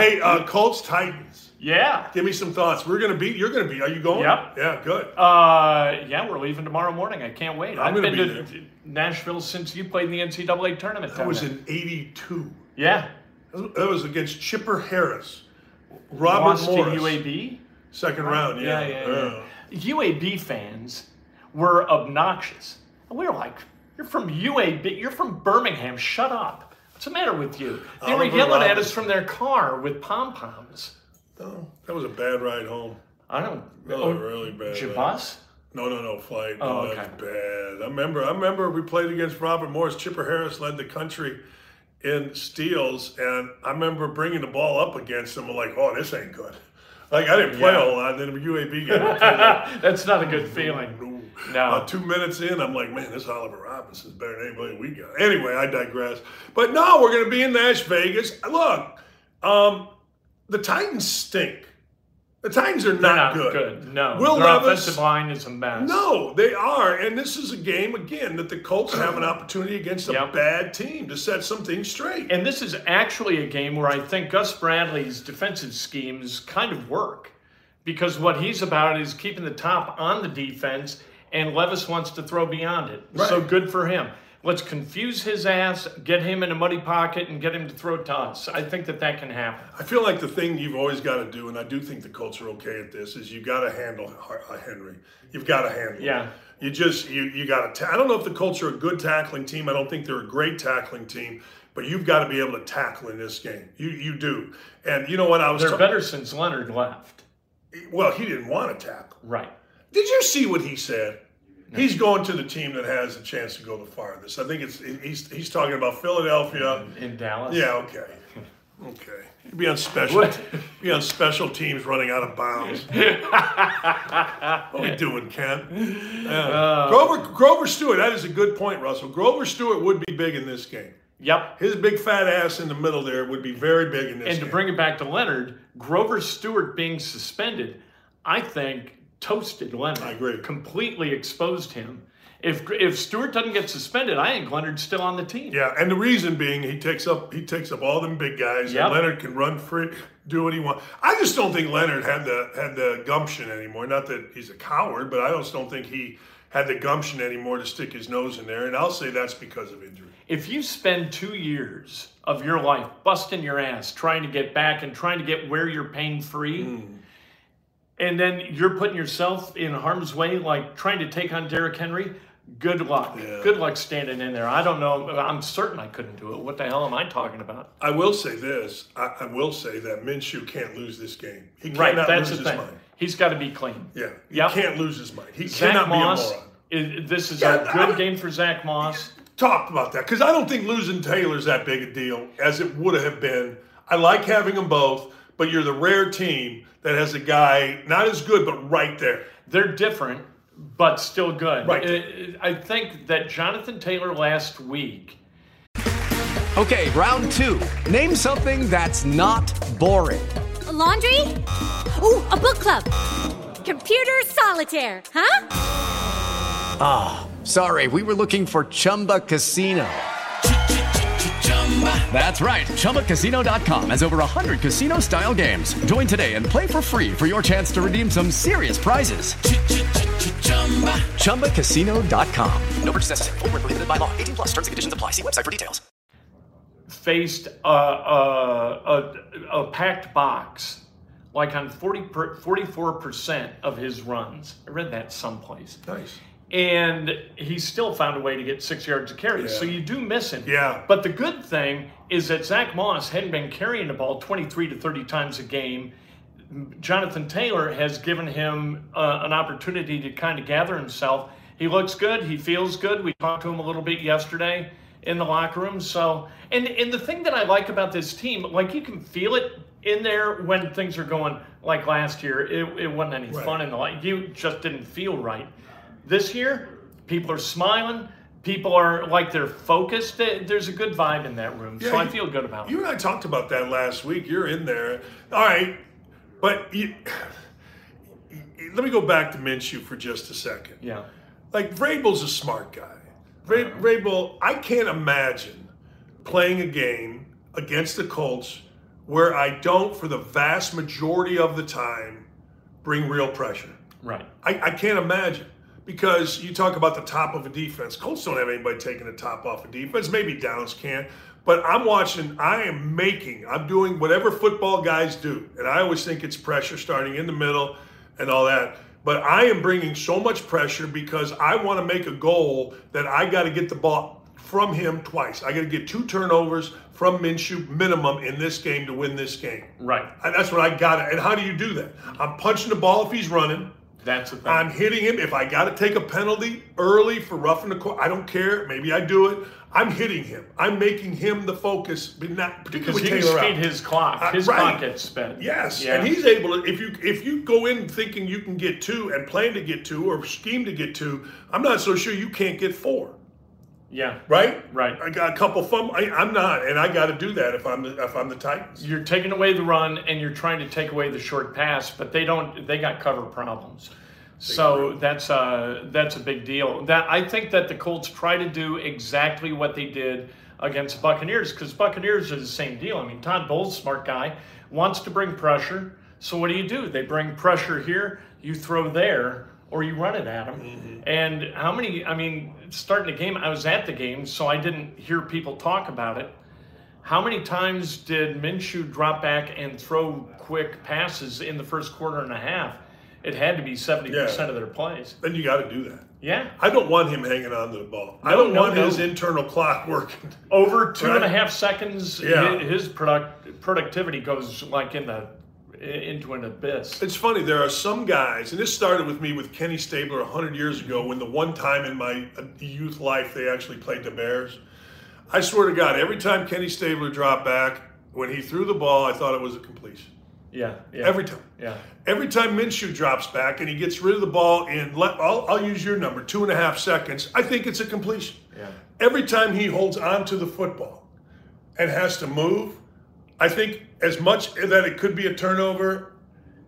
Hey, uh, Colts, Titans. Yeah. Give me some thoughts. We're going to be, you're going to be, are you going? Yep. Yeah, good. Uh, yeah, we're leaving tomorrow morning. I can't wait. I'm I've been be to there. Nashville since you played in the N C double A tournament. That was there. in eighty-two. Yeah. That was against Chipper Harris. Robert lost Morris. to U A B? Second round, yeah. Yeah, yeah, yeah. yeah. U A B fans were obnoxious. And we were like, you're from U A B. You're from Birmingham. Shut up. What's the matter with you? They Oliver were yelling Robinson. at us from their car with pom-poms. No, that was a bad ride home. I don't... No, oh, really bad. Did you bus? No, no, no, flight. No, oh, okay. That was bad. I remember, I remember we played against Robert Morris. Chipper Harris led the country in steals, and I remember bringing the ball up against him, like, oh, this ain't good. Like, I didn't play yeah. a whole lot, then the U A B got it. That's not a good feeling. No. Uh, two minutes in, I'm like, man, this Oliver Robinson's better than anybody we got. Anyway, I digress. But no, we're going to be in Nash Vegas. Look, um, the Titans stink. The Titans are not, not good. good. No, Will their Levis, offensive line is a mess. No, they are, and this is a game again that the Colts have an opportunity against a yep. bad team to set something straight. And this is actually a game where I think Gus Bradley's defensive schemes kind of work, because what he's about is keeping the top on the defense, and Levis wants to throw beyond it. Right. So good for him. Let's confuse his ass, get him in a muddy pocket, and get him to throw to us. I think that that can happen. I feel like the thing you've always got to do, and I do think the Colts are okay at this, is you've got to handle Henry. You've got to handle him. Yeah. You just, you you got to, ta- I don't know if the Colts are a good tackling team. I don't think they're a great tackling team, but you've got to be able to tackle in this game. You you do. And you know what I was They're ta- better since Leonard left. Well, he didn't want to tackle. Right. Did you see what he said? He's going to the team that has a chance to go the farthest. I think it's he's he's talking about Philadelphia. In Dallas? Yeah, okay. Okay. He'd be on special be on special teams running out of bounds. What are we doing, Ken? Yeah. Uh, Grover Grover Stewart, that is a good point, Russell. Grover Stewart would be big in this game. Yep. His big fat ass in the middle there would be very big in this and game. And to bring it back to Leonard, Grover Stewart being suspended, I think toasted Leonard. I agree. Completely exposed him. If if Stewart doesn't get suspended, I think Leonard's still on the team. Yeah, and the reason being he takes up he takes up all them big guys, yep. and Leonard can run free, do what he wants. I just don't think Leonard had the had the gumption anymore. Not that he's a coward, but I just don't think he had the gumption anymore to stick his nose in there. And I'll say that's because of injury. If you spend two years of your life busting your ass trying to get back and trying to get where you're pain free. Mm. And then you're putting yourself in harm's way, like trying to take on Derrick Henry. Good luck. Yeah. Good luck standing in there. I don't know. I'm certain I couldn't do it. What the hell am I talking about? I will say this. I, I will say that Minshew can't lose this game. He cannot right, that's lose the his thing. mind. He's got to be clean. Yeah. He yep. can't lose his mind. He Zach cannot Moss, be a moron. Is, this is yeah, a good I, game for Zach Moss. Talked about that because I don't think losing Taylor's that big a deal as it would have been. I like having them both, but you're the rare team that has a guy not as good, but right there. They're different, but still good. Right. I think that Jonathan Taylor last week. Okay, round two. Name something that's not boring. A laundry? Ooh, a book club. Computer solitaire, huh? Ah, oh, sorry. We were looking for Chumba Casino. That's right. Chumba Casino dot com has over one hundred casino-style games. Join today and play for free for your chance to redeem some serious prizes. Chumba Casino dot com. No purchase necessary. Void where prohibited by law. eighteen plus. Terms and conditions apply. See website for details. Faced a a, a, a packed box like on forty-four percent of his runs. I read that someplace. Nice. And he still found a way to get six yards of carry. Yeah. So you do miss him. Yeah. But the good thing is that Zach Moss hadn't been carrying the ball twenty-three to thirty times a game. Jonathan Taylor has given him uh, an opportunity to kind of gather himself. He looks good. He feels good. We talked to him a little bit yesterday in the locker room. So, and, and the thing that I like about this team, like you can feel it in there when things are going, like last year, it, it wasn't any right. fun in the light. You just didn't feel right. This year, people are smiling. People are like they're focused. There's a good vibe in that room, yeah, so I feel good about it. You and I talked about that last week. You're in there, all right. But you, let me go back to Minshew for just a second. Yeah, like Vrabel's a smart guy. Vra- uh-huh. Vrabel, I can't imagine playing a game against the Colts where I don't, for the vast majority of the time, bring real pressure. Right. I, I can't imagine. Because you talk about the top of a defense. Colts don't have anybody taking the top off a defense. Maybe Downs can. But I'm watching, I am making, I'm doing whatever football guys do. And I always think it's pressure starting in the middle and all that. But I am bringing so much pressure because I want to make a goal that I got to get the ball from him twice. I got to get two turnovers from Minshew minimum in this game to win this game. Right. And that's what I got. And how do you do that? I'm punching the ball if he's running. That's a thing. I'm hitting him. If I got to take a penalty early for roughing the quarterback, I don't care. Maybe I do it. I'm hitting him. I'm making him the focus, but not particularly because he can speed his clock. His uh, right. clock gets spent. Yes, yeah. And he's able to. If you if you go in thinking you can get two and plan to get two or scheme to get two, I'm not so sure you can't get four. Yeah. Right. Right. I got a couple fumbles. I'm not, and I got to do that if I'm the, if I'm the Titans. You're taking away the run, and you're trying to take away the short pass, but they don't. They got cover problems, so that's a that's a big deal. That I think that the Colts try to do exactly what they did against the Buccaneers, because Buccaneers are the same deal. I mean, Todd Bowles, smart guy, wants to bring pressure. So what do you do? They bring pressure here. You throw there. Or you run it at them. Mm-hmm. And how many, I mean, starting the game, I was at the game, so I didn't hear people talk about it. How many times did Minshew drop back and throw quick passes in the first quarter and a half? It had to be seventy percent yeah. of their plays. Then you got to do that. Yeah. I don't want him hanging on to the ball. No, I don't no, want no. his internal clock working. Over two right? and a half seconds, yeah. his product, productivity goes like in the... into an abyss. It's funny, there are some guys, and this started with me with Kenny Stabler one hundred years ago when the one time in my youth life they actually played the Bears. I swear to God, every time Kenny Stabler dropped back, when he threw the ball, I thought it was a completion. Yeah, yeah. Every time. Yeah. Every time Minshew drops back and he gets rid of the ball in, I'll, I'll use your number, two and a half seconds, I think it's a completion. Yeah. Every time he holds on to the football and has to move, I think as much that it could be a turnover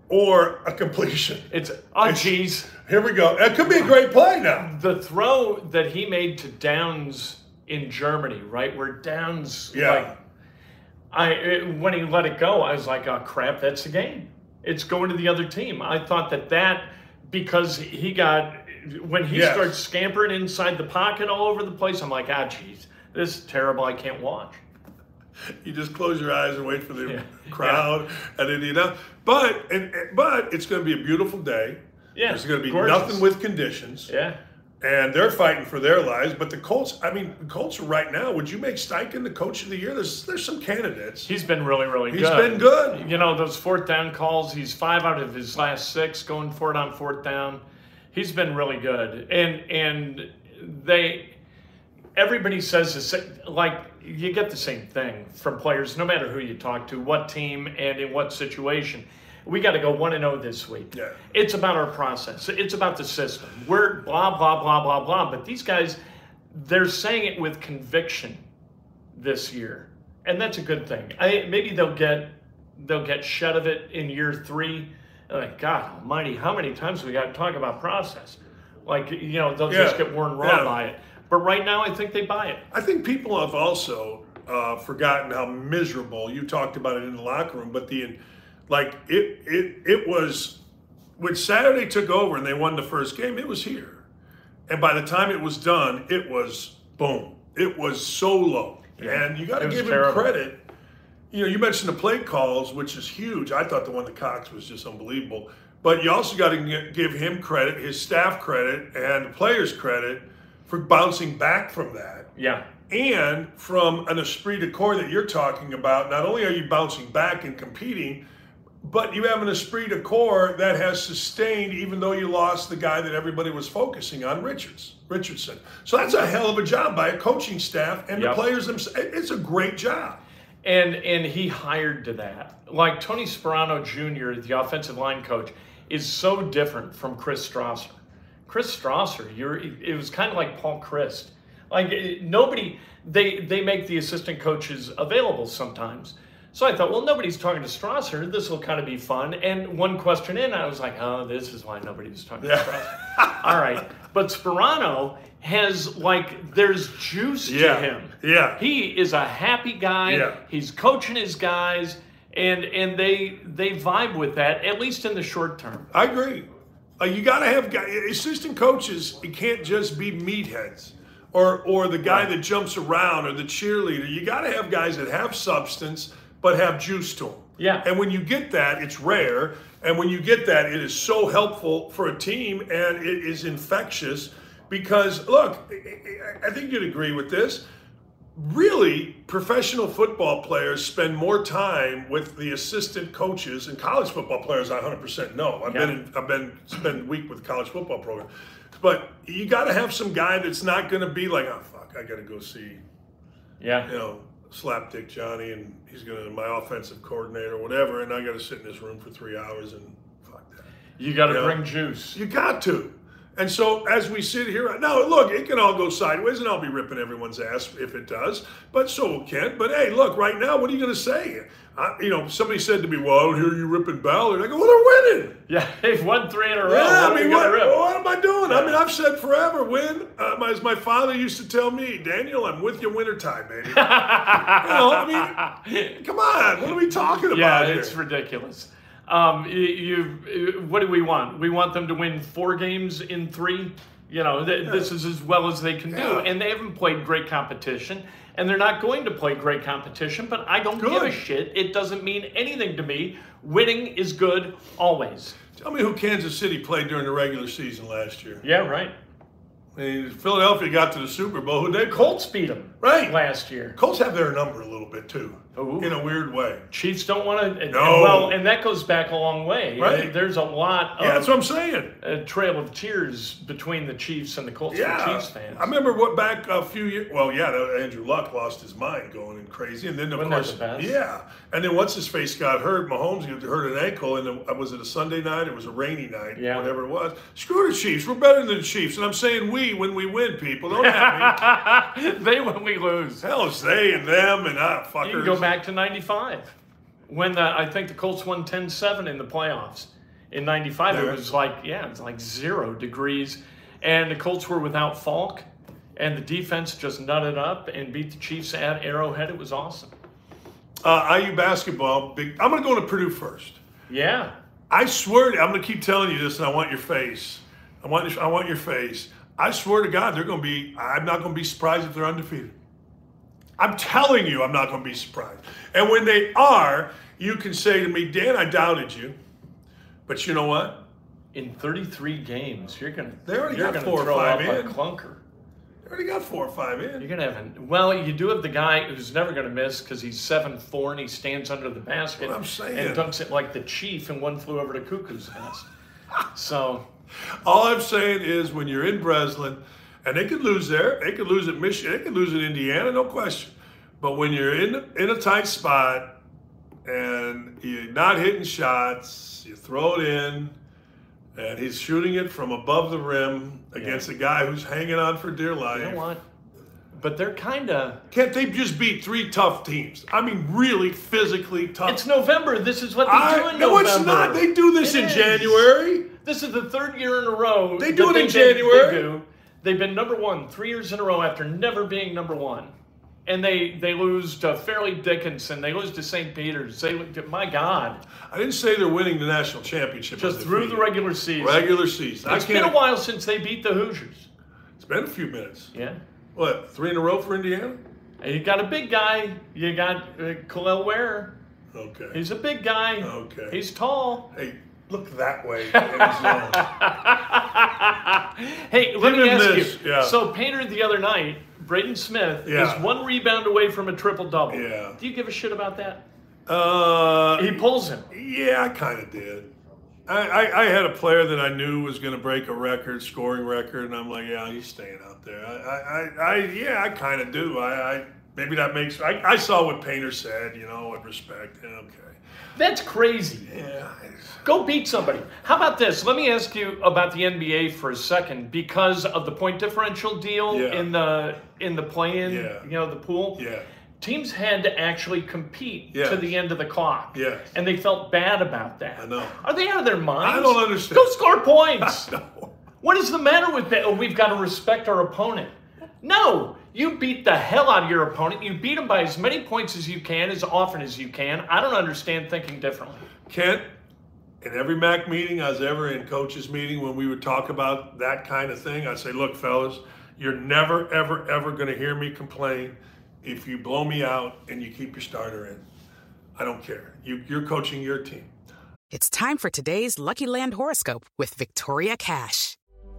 or a completion. It's, oh, geez. Here we go. It could be a great play now. The throw that he made to Downs in Germany, right, where Downs, yeah. like, I it, when he let it go, I was like, oh, crap, that's the game. It's going to the other team. I thought that that, because he got, when he yes. starts scampering inside the pocket all over the place, I'm like, ah, oh, geez, this is terrible. I can't watch. You just close your eyes and wait for the yeah. crowd yeah. at Indiana. But and, and but it's going to be a beautiful day. Yeah, there's going to be gorgeous. Nothing with conditions. Yeah, and they're fighting for their lives. But the Colts, I mean, the Colts are right now. Would you make Steichen the coach of the year? There's there's some candidates. He's been really really he's good. He's been good. You know those fourth down calls. He's five out of his last six going for it on fourth down. He's been really good. And and they. Everybody says this, like you get the same thing from players, no matter who you talk to, what team and in what situation. We got to go one and zero this week. Yeah. It's about our process. It's about the system. We're blah blah blah blah blah. But these guys, they're saying it with conviction this year, and that's a good thing. I, maybe they'll get they'll get shut of it in year three Like, God almighty, how many times have we got to talk about process? Like, you know, they'll yeah. just get worn raw yeah. by it. But right now, I think they buy it. I think people have also uh, forgotten how miserable, you talked about it in the locker room, but the, like, it it it was, when Saturday took over and they won the first game, it was here. And by the time it was done, it was, boom. It was so low. Yeah. And you got to give him credit. You know, you mentioned the play calls, which is huge. I thought the one to Cox was just unbelievable. But you also got to give him credit, his staff credit, and the players credit for bouncing back from that. Yeah. And from an esprit de corps that you're talking about, not only are you bouncing back and competing, but you have an esprit de corps that has sustained even though you lost the guy that everybody was focusing on, Richards, Richardson. So that's a hell of a job by a coaching staff and yep. the players themselves. It's a great job. And and he hired to that. Like Tony Sperano Junior, the offensive line coach, is so different from Chris Strasser. Chris Strasser, you're it was kind of like Paul Chryst. Like it, nobody, they they make the assistant coaches available sometimes. So I thought, well, nobody's talking to Strasser. This will kind of be fun. And one question in, I was like, oh, this is why nobody's talking yeah. to Strasser. All right, but Sperano has, like, there's juice yeah. to him. Yeah. He is a happy guy. Yeah. He's coaching his guys, and and they they vibe with that, at least in the short term. I agree. Uh, you got to have guys, assistant coaches, it can't just be meatheads or, or the guy right. that jumps around or the cheerleader. You got to have guys that have substance but have juice to them. Yeah. And when you get that, it's rare. And when you get that, it is so helpful for a team, and it is infectious. Because, look, I think you'd agree with this. Really, professional football players spend more time with the assistant coaches, and college football players, I one hundred percent know. I've yeah. been in, I've been spent a week with college football program. But you got to have some guy that's not going to be like, oh, fuck, I got to go see, yeah, you know, Slapdick Johnny, and he's going to my offensive coordinator or whatever, and I got to sit in this room for three hours and fuck that. You got to you know? bring juice. You got to. And so as we sit here, now look, it can all go sideways, and I'll be ripping everyone's ass if it does, but so will Kent. But hey, look, right now, what are you going to say? I, you know, somebody said to me, well, I don't hear you ripping Ballard. I go, well, they're winning. Yeah, they've won three in a row. Yeah, I mean, what, what am I doing? Yeah. I mean, I've said forever, win. Uh, my, as my father used to tell me, Daniel, I'm with you wintertime, baby. You know, I mean, come on, what are we talking about yeah, here? Yeah, it's ridiculous. Um, you, you, what do we want? We want them to win four games in three. You know, th yeah. this is as well as they can yeah. do. And they haven't played great competition, and they're not going to play great competition, but I don't good. give a shit. It doesn't mean anything to me. Winning is good always. Tell me who Kansas City played during the regular season last year. Yeah, right. I mean, Philadelphia got to the Super Bowl. Who they Colts beat them right last year. Colts have their number a little bit too, Ooh. in a weird way. Chiefs don't want to. No. And, well, and that goes back a long way. Right. There's a lot. Of, yeah, that's what I'm saying. A trail of tears between the Chiefs and the Colts. Yeah. For Chiefs fans. I remember what back a few years. Well, yeah, Andrew Luck lost his mind going and crazy, and then of Wasn't course, the yeah, and then once his face got hurt, Mahomes got hurt an ankle, and then, was it a Sunday night? It was a rainy night. Yeah. Whatever it was. Screw the Chiefs. We're better than the Chiefs, and I'm saying we. When we win, people don't have me. They when we lose. Hell, it's they and them and ah, fuckers. You can go back to ninety-five when the, I think the Colts won ten seven in the playoffs. In ninety-five, there. It was like yeah, it's like zero degrees, and the Colts were without Falk, and the defense just nutted up and beat the Chiefs at Arrowhead. It was awesome. Uh, I U basketball. Big. I'm going to go to Purdue first. Yeah. I swear to you, I'm going to keep telling you this, and I want your face. I want this, I want your face. I swear to God, they're going to be, I'm not going to be surprised if they're undefeated. I'm telling you, I'm not going to be surprised. And when they are, you can say to me, Dan, I doubted you. But you know what? In thirty-three games, you're going to They already got four or five in. You're going to throw up a clunker. They already got four or five in. You're going to have, a, well, you do have the guy who's never going to miss because he's seven four and he stands under the basket. What I'm saying. And dunks it like the Chief and one flew over to Cuckoo's Nest. So... All I'm saying is when you're in Breslin, and they could lose there, they could lose at Michigan, they could lose in Indiana, no question. But when you're in in a tight spot and you're not hitting shots, you throw it in, and he's shooting it from above the rim against yeah. a guy who's hanging on for dear life. You know what? but they're kind of... Can't they just beat three tough teams? I mean, really physically tough. It's November. This is what they I, do in no, November. No, it's not. They do this it in is. January. This is the third year in a row. They do it in January. Been, they do. They've been number one three years in a row after never being number one. And they, they lose to Fairleigh Dickinson. They lose to Saint Peter's. They My God. I didn't say they're winning the national championship. Just through the regular season. Regular season. It's been a while since they beat the Hoosiers. It's been a few minutes. Yeah. What, three in a row for Indiana? And you got a big guy. You got uh, Kalel Ware. Okay. He's a big guy. Okay. He's tall. Hey, look that way. Hey, let Give me ask this. you. Yeah. So Painter the other night, Braden Smith yeah. is one rebound away from a triple-double. Yeah. Do you give a shit about that? Uh, he pulls him. Yeah, I kind of did. I, I, I had a player that I knew was going to break a record, scoring record, and I'm like, yeah, he's staying out there. I, I, I yeah, I kind of do. I, I maybe that makes. I, I saw what Painter said, you know, with respect. Yeah, okay. That's crazy. Yeah. Go beat somebody. How about this? Let me ask you about the N B A for a second because of the point differential deal yeah. in the in the play-in, yeah. you know, the pool. Yeah. Teams had to actually compete yes. to the end of the clock. Yes. And they felt bad about that. I know. Are they out of their minds? I don't understand. Go score points. I know. What is the matter with that? Oh, we've got to respect our opponent. No. You beat the hell out of your opponent. You beat them by as many points as you can, as often as you can. I don't understand thinking differently. Kent, in every M A C meeting I was ever in, coaches meeting, when we would talk about that kind of thing, I'd say, look, fellas, you're never, ever, ever going to hear me complain if you blow me out and you keep your starter in. I don't care. You, you're coaching your team. It's time for today's Lucky Land Horoscope with Victoria Cash.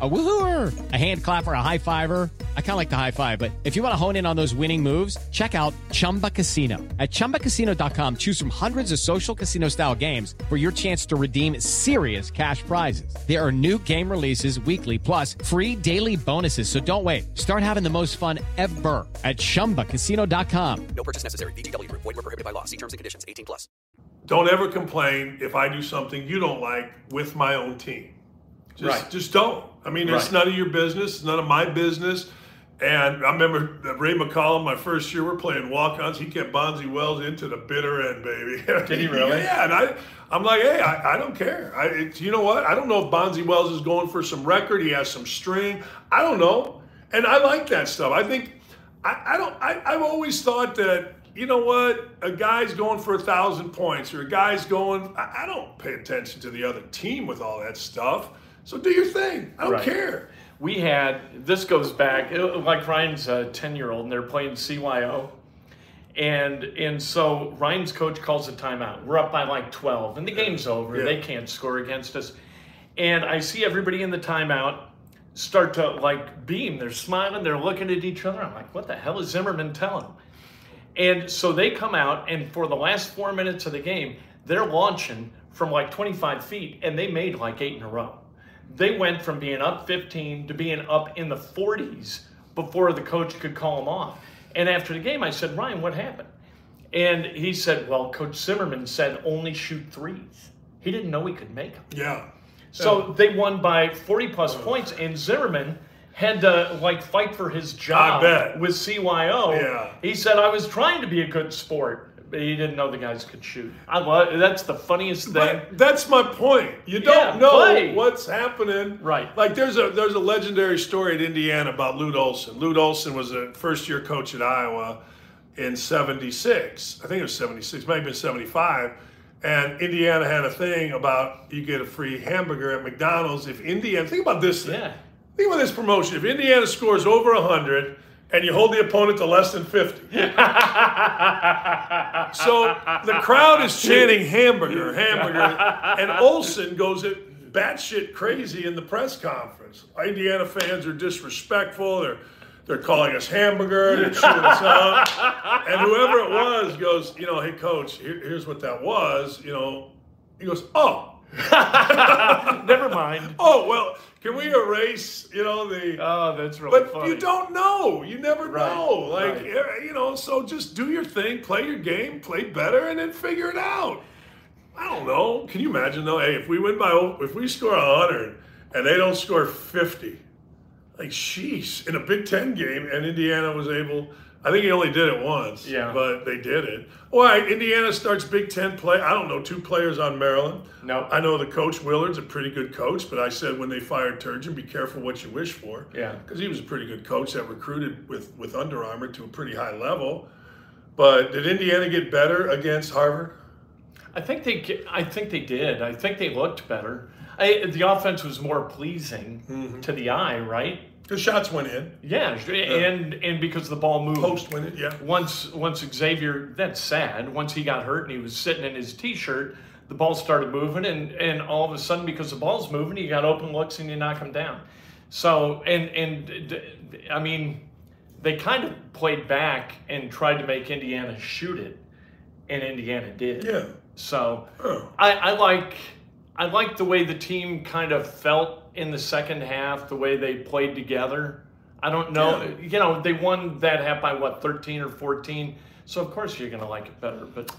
A woohooer, a hand clapper, a high fiver. I kind of like the high five, but if you want to hone in on those winning moves, check out Chumba Casino. At Chumba Casino dot com, choose from hundreds of social casino style games for your chance to redeem serious cash prizes. There are new game releases weekly, plus free daily bonuses. So don't wait. Start having the most fun ever at Chumba Casino dot com. No purchase necessary. V G W Group. Void where prohibited by law. See terms and conditions. eighteen plus. Don't ever complain if I do something you don't like with my own team. Just, right. just don't. I mean, right. It's none of your business. It's none of my business. And I remember Ray McCollum, my first year, we're playing walk-ons. He kept Bonzi Wells into the bitter end, baby. Did he really? Yeah, and I, I'm like, hey, I, I don't care. I, it, you know what? I don't know if Bonzi Wells is going for some record. He has some string. I don't know. And I like that stuff. I think I, I don't. I, I've always thought that, you know what? A guy's going for a thousand points, or a guy's going. I, I don't pay attention to the other team with all that stuff. So do your thing. I don't right. care. We had, this goes back, like Ryan's a ten-year-old, and they're playing C Y O. And and so Ryan's coach calls a timeout. We're up by like twelve, and the game's over. Yeah. They can't score against us. And I see everybody in the timeout start to like beam. They're smiling. They're looking at each other. I'm like, what the hell is Zimmerman telling them? And so they come out, and for the last four minutes of the game, they're launching from like twenty-five feet, and they made like eight in a row. They went from being up fifteen to being up in the forties before the coach could call them off. And after the game, I said, Ryan, what happened? And he said, well, Coach Zimmerman said only shoot threes. He didn't know he could make them. Yeah. So yeah. they won by forty-plus oh. points, and Zimmerman had to, like, fight for his job with C Y O. Yeah. He said, I was trying to be a good sport. He didn't know the guys could shoot. I love, that's the funniest thing. But that's my point. You don't yeah, know play. what's happening. Right. Like there's a there's a legendary story at Indiana about Lute Olson. Lute Olson was a first-year coach at Iowa in seventy-six. I think it was seventy-six, might have been seventy-five. And Indiana had a thing about you get a free hamburger at McDonald's if Indiana – think about this thing. Yeah. Think about this promotion. If Indiana scores over one hundred – and you hold the opponent to less than fifty. So the crowd is chanting hamburger, hamburger, and Olsen goes, batshit crazy in the press conference. Indiana fans are disrespectful. They're they're calling us hamburger. They're chewing us up. And whoever it was goes, you know, hey, coach, here, here's what that was. You know, he goes, oh. Never mind. Oh, well, can we erase, you know, the... Oh, that's really but funny. But you don't know. You never right, know. Like, right. you know, so just do your thing, play your game, play better, and then figure it out. I don't know. Can you imagine, though? Hey, if we win by... If we score one hundred and they don't score fifty, like, sheesh. In a Big Ten game, and Indiana was able... I think he only did it once, yeah. but they did it. All right, Indiana starts Big Ten play. I don't know, two players on Maryland. No. Nope. I know the coach, Willard's a pretty good coach, but I said when they fired Turgeon, be careful what you wish for. Yeah. Because he was a pretty good coach that recruited with, with Under Armour to a pretty high level. But did Indiana get better against Harvard? I think they I think they did. I think they looked better. I, the offense was more pleasing mm-hmm. to the eye, right? Because shots went in. Yeah, and and because the ball moved. Post went in, yeah. Once, once Xavier, that's sad, once he got hurt and he was sitting in his T-shirt, the ball started moving, and, and all of a sudden, because the ball's moving, you got open looks and you knock him down. So, and, and I mean, they kind of played back and tried to make Indiana shoot it, and Indiana did. Yeah. So, oh. I, I like... I liked the way the team kind of felt in the second half, the way they played together. I don't know. Yeah. You know, they won that half by, what, thirteen or fourteen? So, of course, you're going to like it better. But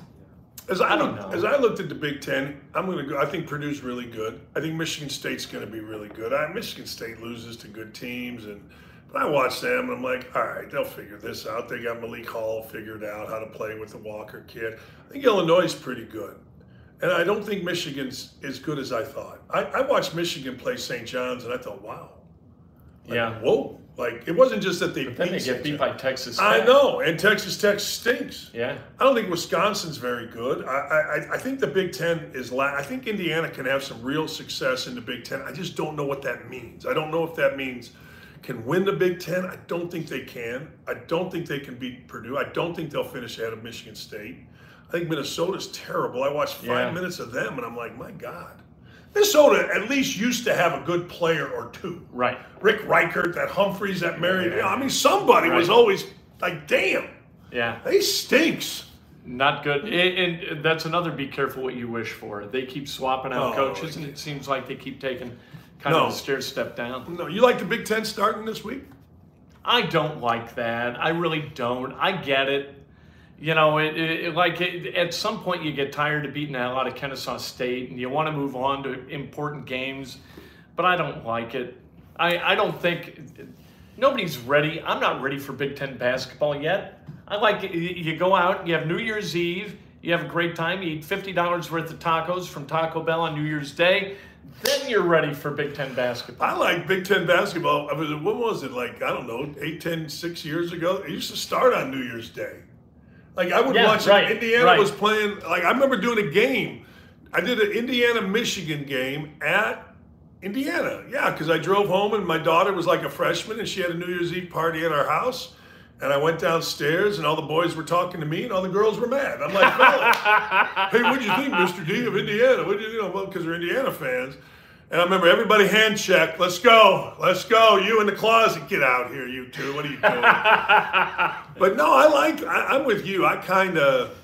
as I, I don't looked, know. As I looked at the Big Ten, I'm going to go. I think Purdue's really good. I think Michigan State's going to be really good. I, Michigan State loses to good teams. And but I watch them, and I'm like, all right, they'll figure this out. They got Malik Hall figured out how to play with the Walker kid. I think Illinois is pretty good. And I don't think Michigan's as good as I thought. I, I watched Michigan play Saint John's, and I thought, wow. Like, yeah. Whoa. Like, it wasn't just that they but beat then they get beat by Texas Tech. I know, and Texas Tech stinks. Yeah. I don't think Wisconsin's very good. I I, I think the Big Ten is la- – I think Indiana can have some real success in the Big Ten. I just don't know what that means. I don't know if that means can win the Big Ten. I don't think they can. I don't think they can beat Purdue. I don't think they'll finish ahead of Michigan State. I think Minnesota's terrible. I watched five yeah. minutes of them, and I'm like, my God. Minnesota at least used to have a good player or two. Right. Rick Reichert, that Humphreys, that Marion. Yeah. You know, I mean, somebody right. was always like, damn. Yeah. They stinks. Not good. And, and that's another be careful what you wish for. They keep swapping out oh, coaches, and it seems like they keep taking kind no. of a stair step down. No, you like the Big Ten starting this week? I don't like that. I really don't. I get it. You know, it, it, like it, at some point you get tired of beating the hell out of Kennesaw State and you want to move on to important games, but I don't like it. I, I don't think – nobody's ready. I'm not ready for Big Ten basketball yet. I like – you go out, you have New Year's Eve, you have a great time, you eat fifty dollars worth of tacos from Taco Bell on New Year's Day, then you're ready for Big Ten basketball. I like Big Ten basketball. I mean, when was it, like, I don't know, eight, ten, six years ago? It used to start on New Year's Day. Like, I would yeah, watch right, Indiana right. was playing. Like, I remember doing a game. I did an Indiana-Michigan game at Indiana. Yeah, because I drove home, and my daughter was like a freshman, and she had a New Year's Eve party at our house. And I went downstairs, and all the boys were talking to me, and all the girls were mad. I'm like, fellas, hey, what do you think, Mister D of Indiana? What do you, you know, well, because they're Indiana fans. And I remember everybody hand checked. Let's go. Let's go. You in the closet. Get out here, you two. What are you doing? But no, I like, I, I'm with you. I kind of,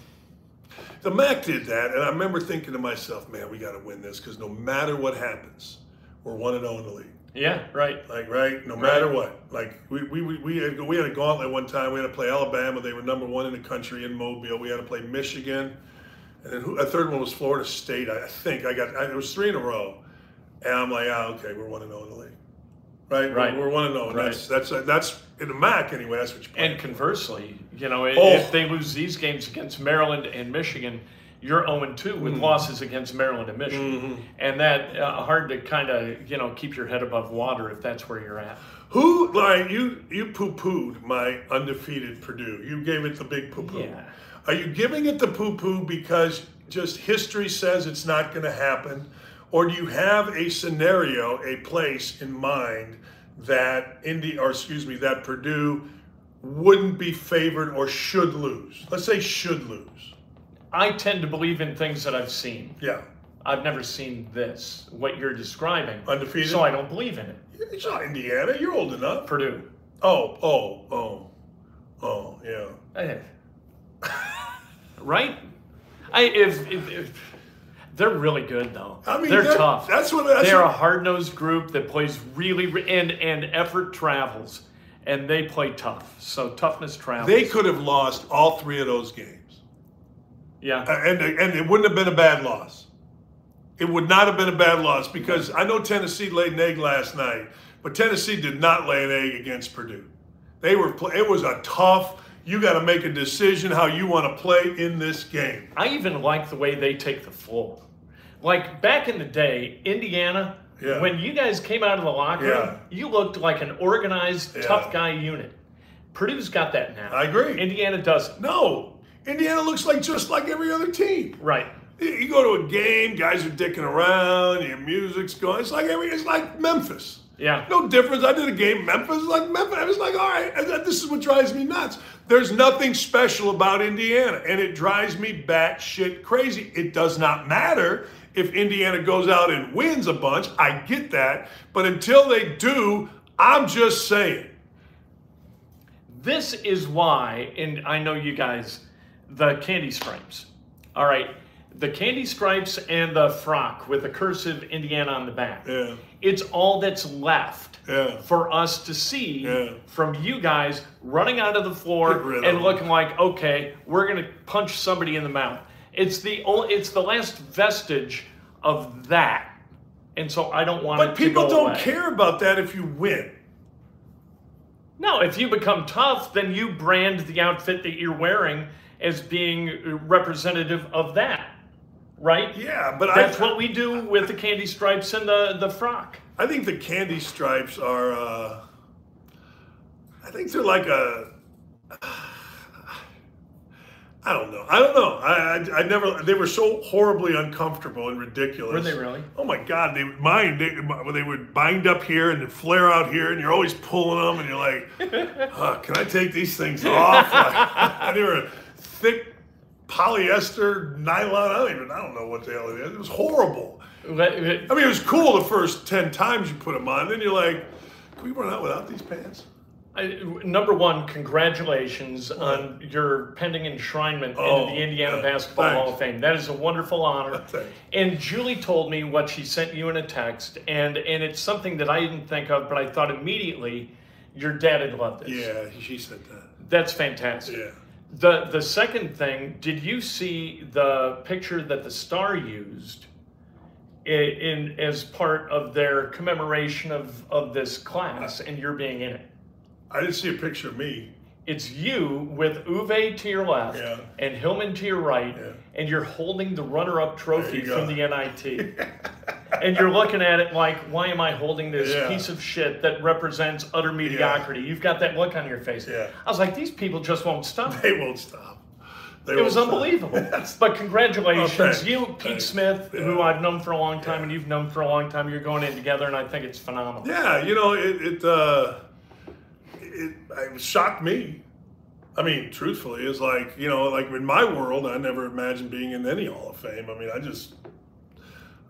the M A C did that. And I remember thinking to myself, man, we got to win this because no matter what happens, we're one and oh in the league. Yeah, right. Like, right? No matter right. what. Like, we we, we, we, had, we had a gauntlet one time. We had to play Alabama. They were number one in the country in Mobile. We had to play Michigan. And then who, a third one was Florida State, I think. I got, I, it was three in a row. And I'm like, ah, okay, we're one and zero in the league, right? Right. We're one and zero. That's that's that's in the M A C anyway. That's what you play. And conversely, you know, oh. if they lose these games against Maryland and Michigan, you're zero and two with mm-hmm. losses against Maryland and Michigan, mm-hmm. and that uh, hard to kind of you know keep your head above water if that's where you're at. Who like you? You poo pooed my undefeated Purdue. You gave it the big poo poo. Yeah. Are you giving it the poo poo because just history says it's not going to happen? Or do you have a scenario, a place in mind that Indy, or excuse me, that Purdue wouldn't be favored or should lose? Let's say should lose. I tend to believe in things that I've seen. Yeah. I've never seen this, what you're describing. Undefeated? So I don't believe in it. It's not Indiana. You're old enough. Purdue. Oh, oh, oh. Oh, yeah. I, right? I if, if, if They're really good, though. I mean, they're that, tough. That's what that's They're what, a hard-nosed group that plays really – and and effort travels, and they play tough. So toughness travels. They could have lost all three of those games. Yeah. Uh, and, and it wouldn't have been a bad loss. It would not have been a bad loss because I know Tennessee laid an egg last night, but Tennessee did not lay an egg against Purdue. They were – it was a tough – you got to make a decision how you want to play in this game. I even like the way they take the floor. Like back in the day, Indiana, yeah. when you guys came out of the locker room, yeah. you looked like an organized, yeah. tough guy unit. Purdue's got that now. I agree. Indiana doesn't. No. Indiana looks like just like every other team. Right. You go to a game, guys are dicking around, your music's going. It's like every, it's like Memphis. Yeah. No difference. I did a game in Memphis. Like Memphis. I was like, all right, this is what drives me nuts. There's nothing special about Indiana, and it drives me batshit crazy. It does not matter if Indiana goes out and wins a bunch. I get that. But until they do, I'm just saying. This is why, and I know you guys, the candy stripes. All right. The candy stripes and the frock with the cursive Indiana on the back. Yeah. It's all that's left yeah. for us to see yeah. from you guys running out of the floor and them. looking like, okay, we're going to punch somebody in the mouth. It's the only, it's the last vestige of that. And so I don't want but it to go But people don't away. care about that if you win. No, if you become tough, then you brand the outfit that you're wearing as being representative of that. Right? Yeah, but that's I, what we do with the candy stripes and the, the frock. I think the candy stripes are, uh, I think they're like a, I don't know. I don't know. I, I I never, they were so horribly uncomfortable and ridiculous. Were they really? Oh my God. They, mine, they, they would bind up here and then flare out here and you're always pulling them and you're like, oh, can I take these things off? Like, they were thick. Polyester, nylon, I don't even, I don't know what the hell it is. It was horrible. Let, let, I mean, it was cool the first ten times you put them on. Then you're like, can we run out without these pants? I, number one, congratulations what? on your pending enshrinement oh, into the Indiana yeah, Basketball thanks. Hall of Fame. That is a wonderful honor. And Julie told me what she sent you in a text, and, and it's something that I didn't think of, but I thought immediately, your dad had loved this. Yeah, she said that. That's fantastic. Yeah. The the second thing, did you see the picture that the Star used in, in as part of their commemoration of, of this class and you're being in it? I didn't see a picture of me. It's you with Uwe to your left yeah. and Hillman to your right, yeah. and you're holding the runner-up trophy from the N I T. And you're looking at it like, why am I holding this yeah. piece of shit that represents utter mediocrity? Yeah. You've got that look on your face. Yeah. I was like, these people just won't stop. They won't stop. They it won't was stop. unbelievable. But congratulations. Oh, you, Pete thanks. Smith, yeah. who I've known for a long time yeah. and you've known for a long time, you're going in together, and I think it's phenomenal. Yeah, you know, it it, uh, it, it shocked me. I mean, truthfully, it's like, you know, like in my world, I never imagined being in any Hall of Fame. I mean, I just...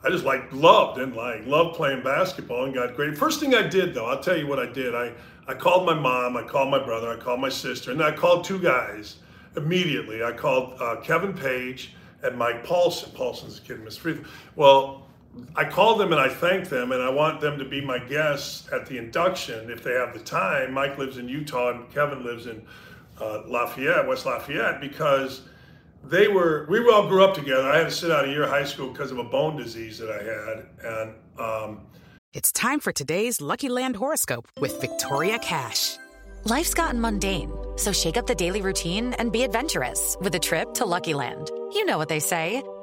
I just like loved and like loved playing basketball and got great. First thing I did though, I'll tell you what I did. I, I called my mom, I called my brother, I called my sister, and then I called two guys immediately. I called uh, Kevin Page and Mike Paulson. Paulson's a kid in Miss Freeland. Well, I called them and I thanked them and I want them to be my guests at the induction if they have the time. Mike lives in Utah and Kevin lives in uh, Lafayette, West Lafayette, because They were, we all grew up together. I had to sit out a year of high school because of a bone disease that I had. And um... It's time for today's Lucky Land horoscope with Victoria Cash. Life's gotten mundane, so shake up the daily routine and be adventurous with a trip to Lucky Land. You know what they say,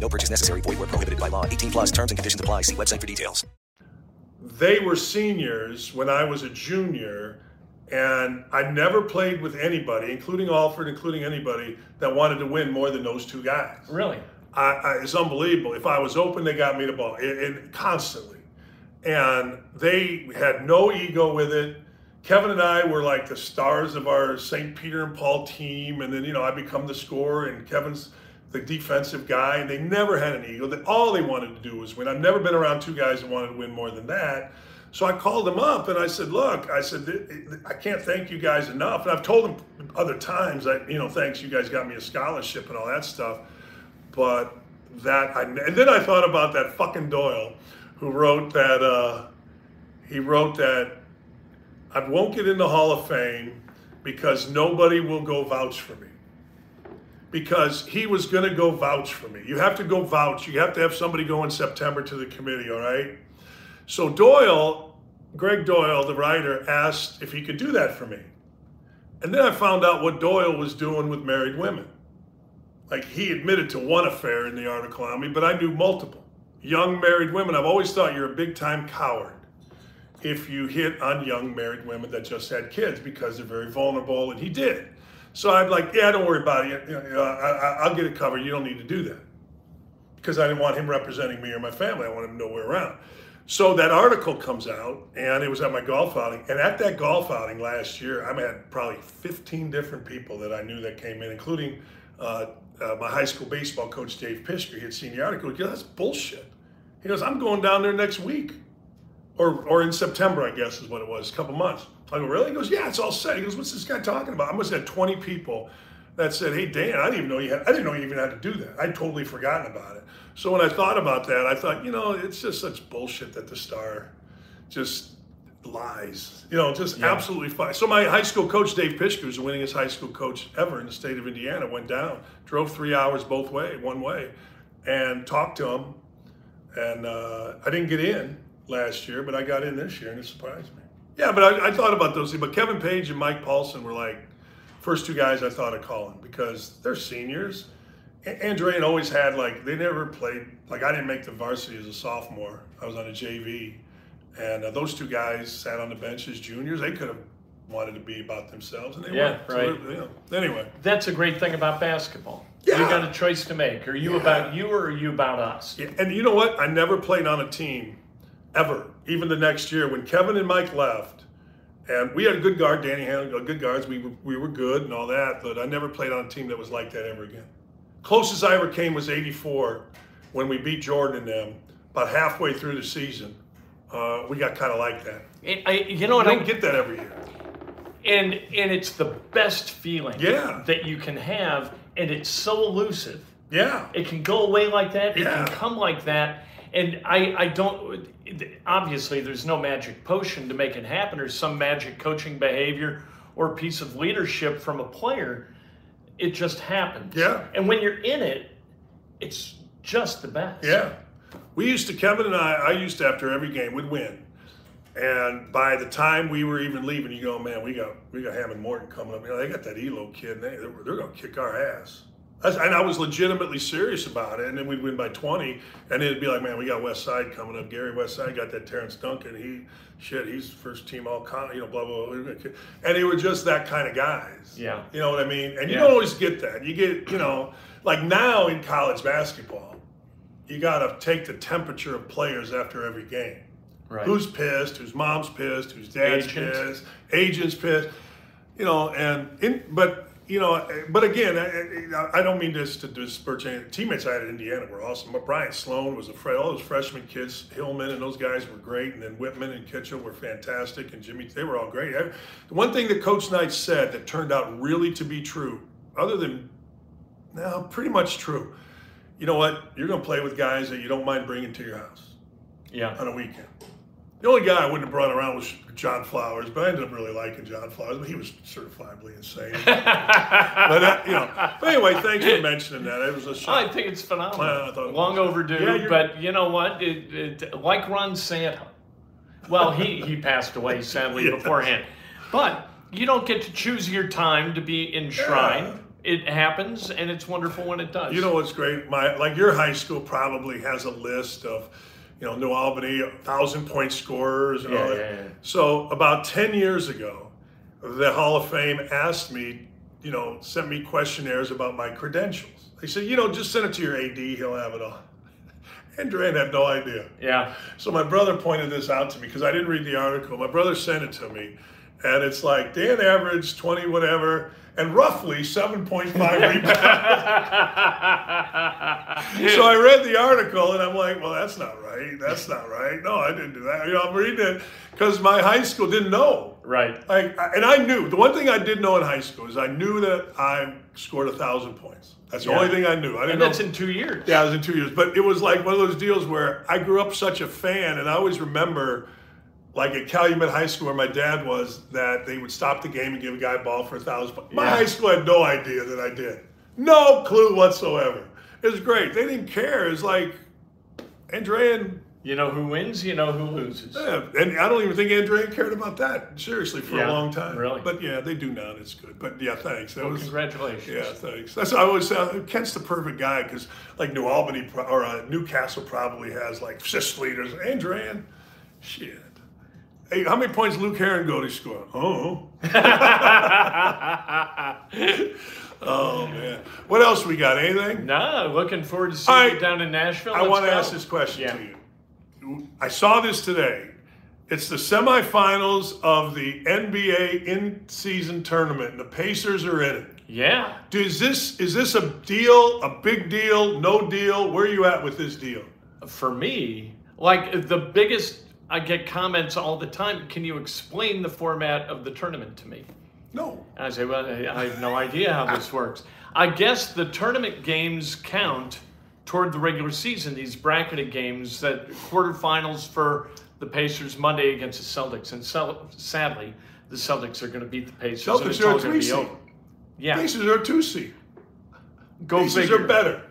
No purchase necessary. Void where prohibited by law. eighteen plus terms and conditions apply. See website for details. They were seniors when I was a junior, and I never played with anybody, including Alford, including anybody, that wanted to win more than those two guys. Really? I, I, it's unbelievable. If I was open, they got me the ball it, it, constantly. And they had no ego with it. Kevin and I were like the stars of our Saint Peter and Paul team. And then, you know, I become the scorer and Kevin's the defensive guy. And they never had an ego. They, all they wanted to do was win. I've never been around two guys that wanted to win more than that. So I called them up and I said, look, I said, I can't thank you guys enough. And I've told them other times that, you know, thanks, you guys got me a scholarship and all that stuff. But that, I, and then I thought about that fucking Doyle who wrote that, uh, he wrote that, I won't get in the Hall of Fame because nobody will go vouch for me. Because he was going to go vouch for me. You have to go vouch. You have to have somebody go in September to the committee, all right? So Doyle, Greg Doyle, the writer, asked if he could do that for me. And then I found out what Doyle was doing with married women. Like, he admitted to one affair in the article on me, but I knew multiple. Young married women, I've always thought you're a big-time coward if you hit on young married women that just had kids because they're very vulnerable, and he did. So I'm like, yeah, don't worry about it. I'll get it covered. You don't need to do that because I didn't want him representing me or my family. I wanted him nowhere around. So that article comes out, and it was at my golf outing. And at that golf outing last year, I had probably fifteen different people that I knew that came in, including Uh, uh, my high school baseball coach, Dave Pisker. He had seen the article. He goes, that's bullshit. He goes, I'm going down there next week. Or or in September, I guess is what it was, a couple months. I go, really? He goes, yeah, it's all set. He goes, what's this guy talking about? I must have had twenty people that said, hey, Dan, I didn't even know you had, I didn't know you even had to do that. I'd totally forgotten about it. So when I thought about that, I thought, you know, it's just such bullshit that the star just lies, you know, just yeah. absolutely fine. So my high school coach, Dave Pisker, who's the winningest high school coach ever in the state of Indiana, went down, drove three hours both way, one way, and talked to him. And uh, I didn't get in last year, but I got in this year, and it surprised me. Yeah, but I, I thought about those things. But Kevin Page and Mike Paulson were like first two guys I thought of calling because they're seniors. Andrean always had, like, they never played. Like, I didn't make the varsity as a sophomore. I was on a J V. And uh, those two guys sat on the bench as juniors. They could have wanted to be about themselves, and they yeah, weren't. Right. So, you know, anyway. That's a great thing about basketball. Yeah. You got a choice to make. Are you yeah. about you or are you about us? Yeah. And you know what? I never played on a team ever, even the next year. When Kevin and Mike left, and we had a good guard, Danny Hanlon, good guards. We, we were good and all that, but I never played on a team that was like that ever again. Closest I ever came was eighty-four when we beat Jordan and them about halfway through the season. Uh, we got kind of like that. It, I, you know what? I don't get that every year. And and it's the best feeling yeah. that you can have, and it's so elusive. Yeah. It can go away like that. It yeah. can come like that. And I, I don't, obviously there's no magic potion to make it happen or some magic coaching behavior or piece of leadership from a player. It just happens. Yeah. And when you're in it, it's just the best. Yeah. We used to, Kevin and I, I used to, after every game, we'd win. And by the time we were even leaving, you go, man, we got we got Hammond Morton coming up. You know, they got that Elo kid, and they, they're, they're going to kick our ass. That's, and I was legitimately serious about it. And then we'd win by twenty, and it'd be like, man, we got Westside coming up. Gary Westside got that Terrence Duncan. He, shit, he's first team all con, you know, blah, blah, blah. And they were just that kind of guys. Yeah. You know what I mean? And you yeah. don't always get that. You get, you know, like now in college basketball, you got to take the temperature of players after every game. Right. Who's pissed? Whose mom's pissed? Whose dad's Agent. pissed? Agent's pissed. You know, and in, but you know, but again, I, I don't mean this to disparage any teammates I had in Indiana were awesome. But Brian Sloan was a friend. All those freshman kids, Hillman and those guys were great, and then Whitman and Kitchell were fantastic, and Jimmy, they were all great. I, the one thing that Coach Knight said that turned out really to be true, other than now pretty much true. You know what? You're going to play with guys that you don't mind bringing to your house yeah. on a weekend. The only guy I wouldn't have brought around was John Flowers, but I ended up really liking John Flowers. But he was certifiably insane. but uh, you know. But anyway, thanks for mentioning that. It was a shock. I think it's phenomenal. I, I it Long overdue. Yeah, but you know what? It, it, like Ron Santo. Well, he he passed away sadly yeah. beforehand. But you don't get to choose your time to be enshrined. Yeah. It happens, and it's wonderful when it does. You know what's great? My like your high school probably has a list of, you know, New Albany, thousand point scorers and yeah, all that. Yeah, yeah. So about ten years ago, the Hall of Fame asked me, you know, sent me questionnaires about my credentials. They said, you know, just send it to your A D, he'll have it all. And Duran had no idea. Yeah. So my brother pointed this out to me because I didn't read the article. My brother sent it to me, and it's like Dan averaged twenty whatever. And roughly seven point five rebounds. So I read the article and I'm like, well, that's not right. That's not right. No, I didn't do that. You know, I'm reading it because my high school didn't know. Right. Like, and I knew. The one thing I did know in high school is I knew that I scored one thousand points. That's the yeah. only thing I knew. I didn't and that's know. in two years. Yeah, it was in two years. But it was like one of those deals where I grew up such a fan, and I always remember – like at Calumet High School where my dad was, that they would stop the game and give a guy a ball for a thousand bucks. My yeah. high school had no idea that I did. No clue whatsoever. It was great. They didn't care. It was like, Andrean. You know who wins, you know who loses. Yeah, and I don't even think Andrean cared about that, seriously, for yeah, a long time. Really? But yeah, they do now, it's good. But yeah, thanks. That well, was, congratulations. Yeah, thanks. That's I always say, Kent's the perfect guy because like New Albany or uh, Newcastle probably has like assist leaders. Andrean, shit. Hey, how many points Luke Herron go to score? Oh. Oh, man. What else we got? Anything? No, looking forward to seeing right. you down in Nashville. Let's I want to ask this question yeah. to you. I saw this today. It's the semifinals of the N B A in-season tournament, and the Pacers are in it. Yeah. Is this, is this a deal, a big deal, no deal? Where are you at with this deal? For me, like the biggest... I get comments all the time. Can you explain the format of the tournament to me? No. And I say, well, I have no idea how this works. I guess the tournament games count toward the regular season, these bracketed games, that quarterfinals for the Pacers Monday against the Celtics. And so, sadly, the Celtics are going to beat the Pacers. Celtics and it's are a three seed. Yeah. Pacers are a two seed. Go Pacers figure. are better.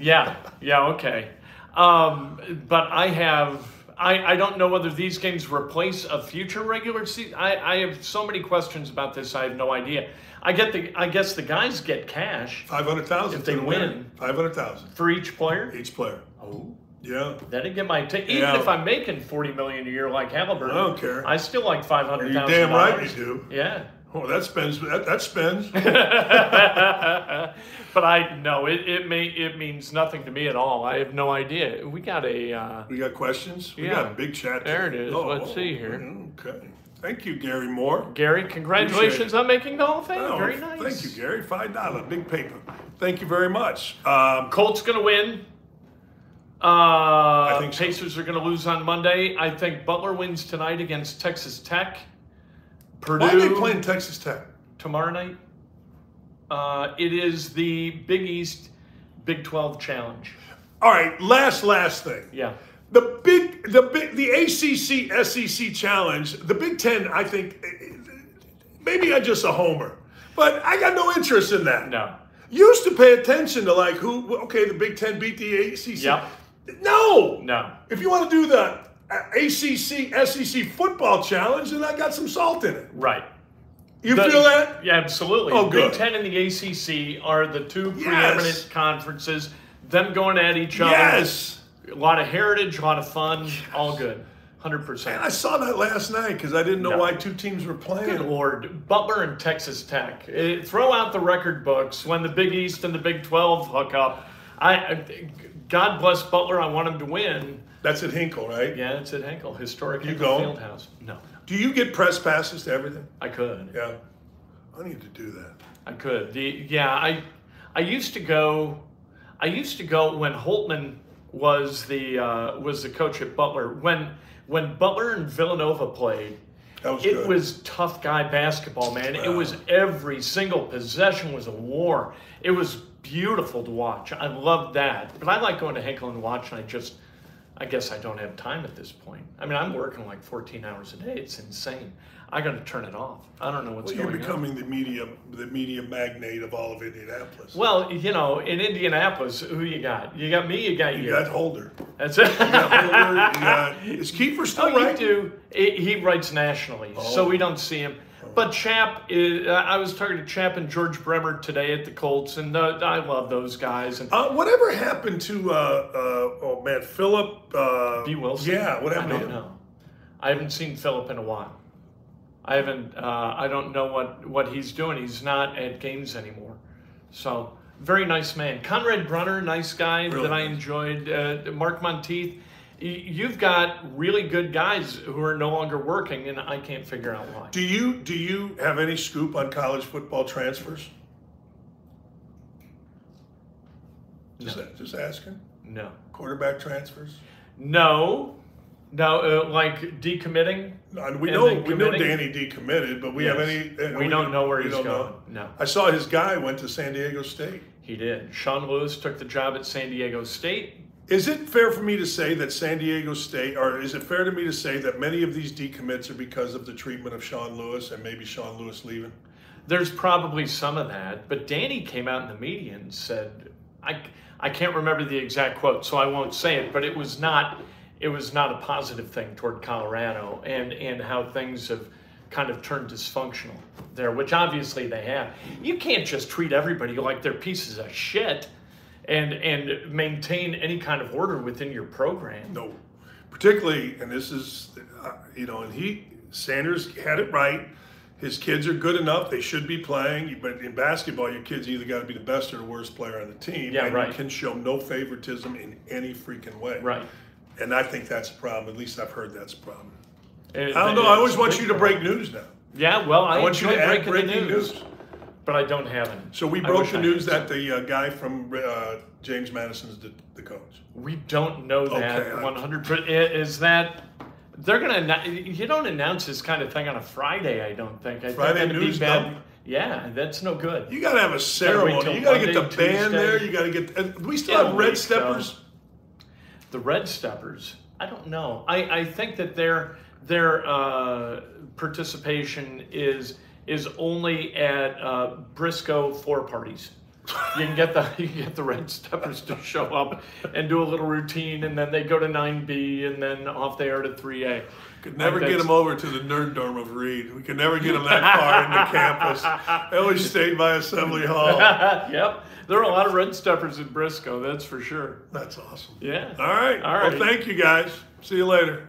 Yeah. Yeah, okay. Um, but I have... I, I don't know whether these games replace a future regular season. I, I have so many questions about this. I have no idea. I get the. I guess the guys get cash. Five hundred thousand if they win. Five hundred thousand for each player. Each player. Oh. Yeah. That'd get my take. Even yeah. if I'm making forty million a year like Halliburton, I don't care. I still like five hundred thousand. You're damn right you do. Yeah. Oh, that spends. That, that spends. But I no, it it may it means nothing to me at all. I have no idea. We got a. Uh, we got questions. We yeah. got a big chat. There today. it is. Oh, Let's oh, see here. Okay. Thank you, Gary Moore. Gary, congratulations on making the Hall of Fame. Oh, very nice. Thank you, Gary. Five dollar big paper. Thank you very much. Um, Colts gonna win. Uh, I think so. Pacers are gonna lose on Monday. I think Butler wins tonight against Texas Tech. Purdue. Why are they playing Texas Tech tomorrow night? Uh, it is the Big East, Big twelve Challenge. All right, last last thing. Yeah. The big the big the A C C S E C Challenge. The Big Ten, I think. Maybe I'm just a homer, but I got no interest in that. No. Used to pay attention to like who? Okay, the Big Ten beat the A C C. Yep. No. No. If you want to do the A C C, S E C football challenge, and I got some salt in it. Right. You the, feel that? Yeah, absolutely. Oh, good. Big Ten and the A C C are the two yes. preeminent conferences. Them going at each other. Yes. A lot of heritage, a lot of fun. Yes. All good. one hundred percent. Man, I saw that last night because I didn't know no. why two teams were playing. Good Lord. Butler and Texas Tech. It, throw out the record books when the Big East and the Big twelve hook up. I, I God bless Butler. I want him to win. That's at Hinkle, right? Yeah, it's at Hinkle. Historic Hinkle Fieldhouse. No, no. Do you get press passes to everything? I could. Yeah. I need to do that. I could. The yeah, I I used to go I used to go when Holtman was the uh, was the coach at Butler. When when Butler and Villanova played, that was it good. was tough guy basketball, man. Wow. It was every single possession was a war. It was beautiful to watch. I loved that. But I like going to Hinkle and watching. I just I guess I don't have time at this point. I mean, I'm working like fourteen hours a day. It's insane. I got to turn it off. I don't know what's well, going on. You're becoming on. the media, the media magnate of all of Indianapolis. Well, you know, in Indianapolis, who you got? You got me. You got you. You got Holder. That's it. You got Holder. You got, is Kiefer still oh, writing? You do. He writes nationally, oh. so we don't see him. But Chap, is, uh, I was talking to Chap and George Bremer today at the Colts, and uh, I love those guys. And uh, whatever happened to uh, uh, oh man, Philip uh, B. Wilson? Yeah, what happened? I don't to him? know. I haven't seen Philip in a while. I haven't. Uh, I don't know what what he's doing. He's not at games anymore. So very nice man, Conrad Brunner, nice guy really? that I enjoyed. Uh, Mark Monteith. You've got really good guys who are no longer working, and I can't figure out why. Do you do you have any scoop on college football transfers? Just, no. just asking. No. Quarterback transfers? No. No, uh, like decommitting? No, we know we know Danny decommitted, but we yes. have any? Uh, we, we don't know where he's going. Know. No. I saw his guy went to San Diego State. He did. Sean Lewis took the job at San Diego State. Is it fair for me to say that San Diego State, or is it fair to me to say that many of these decommits are because of the treatment of Sean Lewis and maybe Sean Lewis leaving? There's probably some of that, but Danny came out in the media and said, I, I can't remember the exact quote, so I won't say it, but it was not it was not a positive thing toward Colorado and, and how things have kind of turned dysfunctional there, which obviously they have. You can't just treat everybody like they're pieces of shit. And and maintain any kind of order within your program. No, particularly, and this is, uh, you know, and he Sanders had it right. His kids are good enough; they should be playing. But in basketball, your kids either got to be the best or the worst player on the team. Yeah, and right. You can show no favoritism in any freaking way. Right. And I think that's a problem. At least I've heard that's a problem. It, I don't know. I always want you to break problem. news now. Yeah, well, I, I want you to add breaking the news. news. But I don't have any. So we broke the news that the uh, guy from uh, James Madison is the, the coach. We don't know that okay, one hundred percent. Is that they're going to? You don't announce this kind of thing on a Friday. I don't think. I Friday think news, be bad. No. Yeah, that's no good. You got to have a ceremony. You got to get the Tuesday. band there. You got to get. And we still yeah, have Red Steppers. So. The Red Steppers. I don't know. I, I think that their their uh, participation is. is only at uh, Briscoe four parties. You can get the you can get the Red Steppers to show up and do a little routine, and then they go to nine B, and then off they are to three A. Could never get them over to the nerd dorm of Reed. We could never get them that far into campus. They always stayed by Assembly Hall. Yep. There are a lot of Red Steppers in Briscoe, that's for sure. That's awesome. Yeah. All right. All right. Well, thank you, guys. See you later.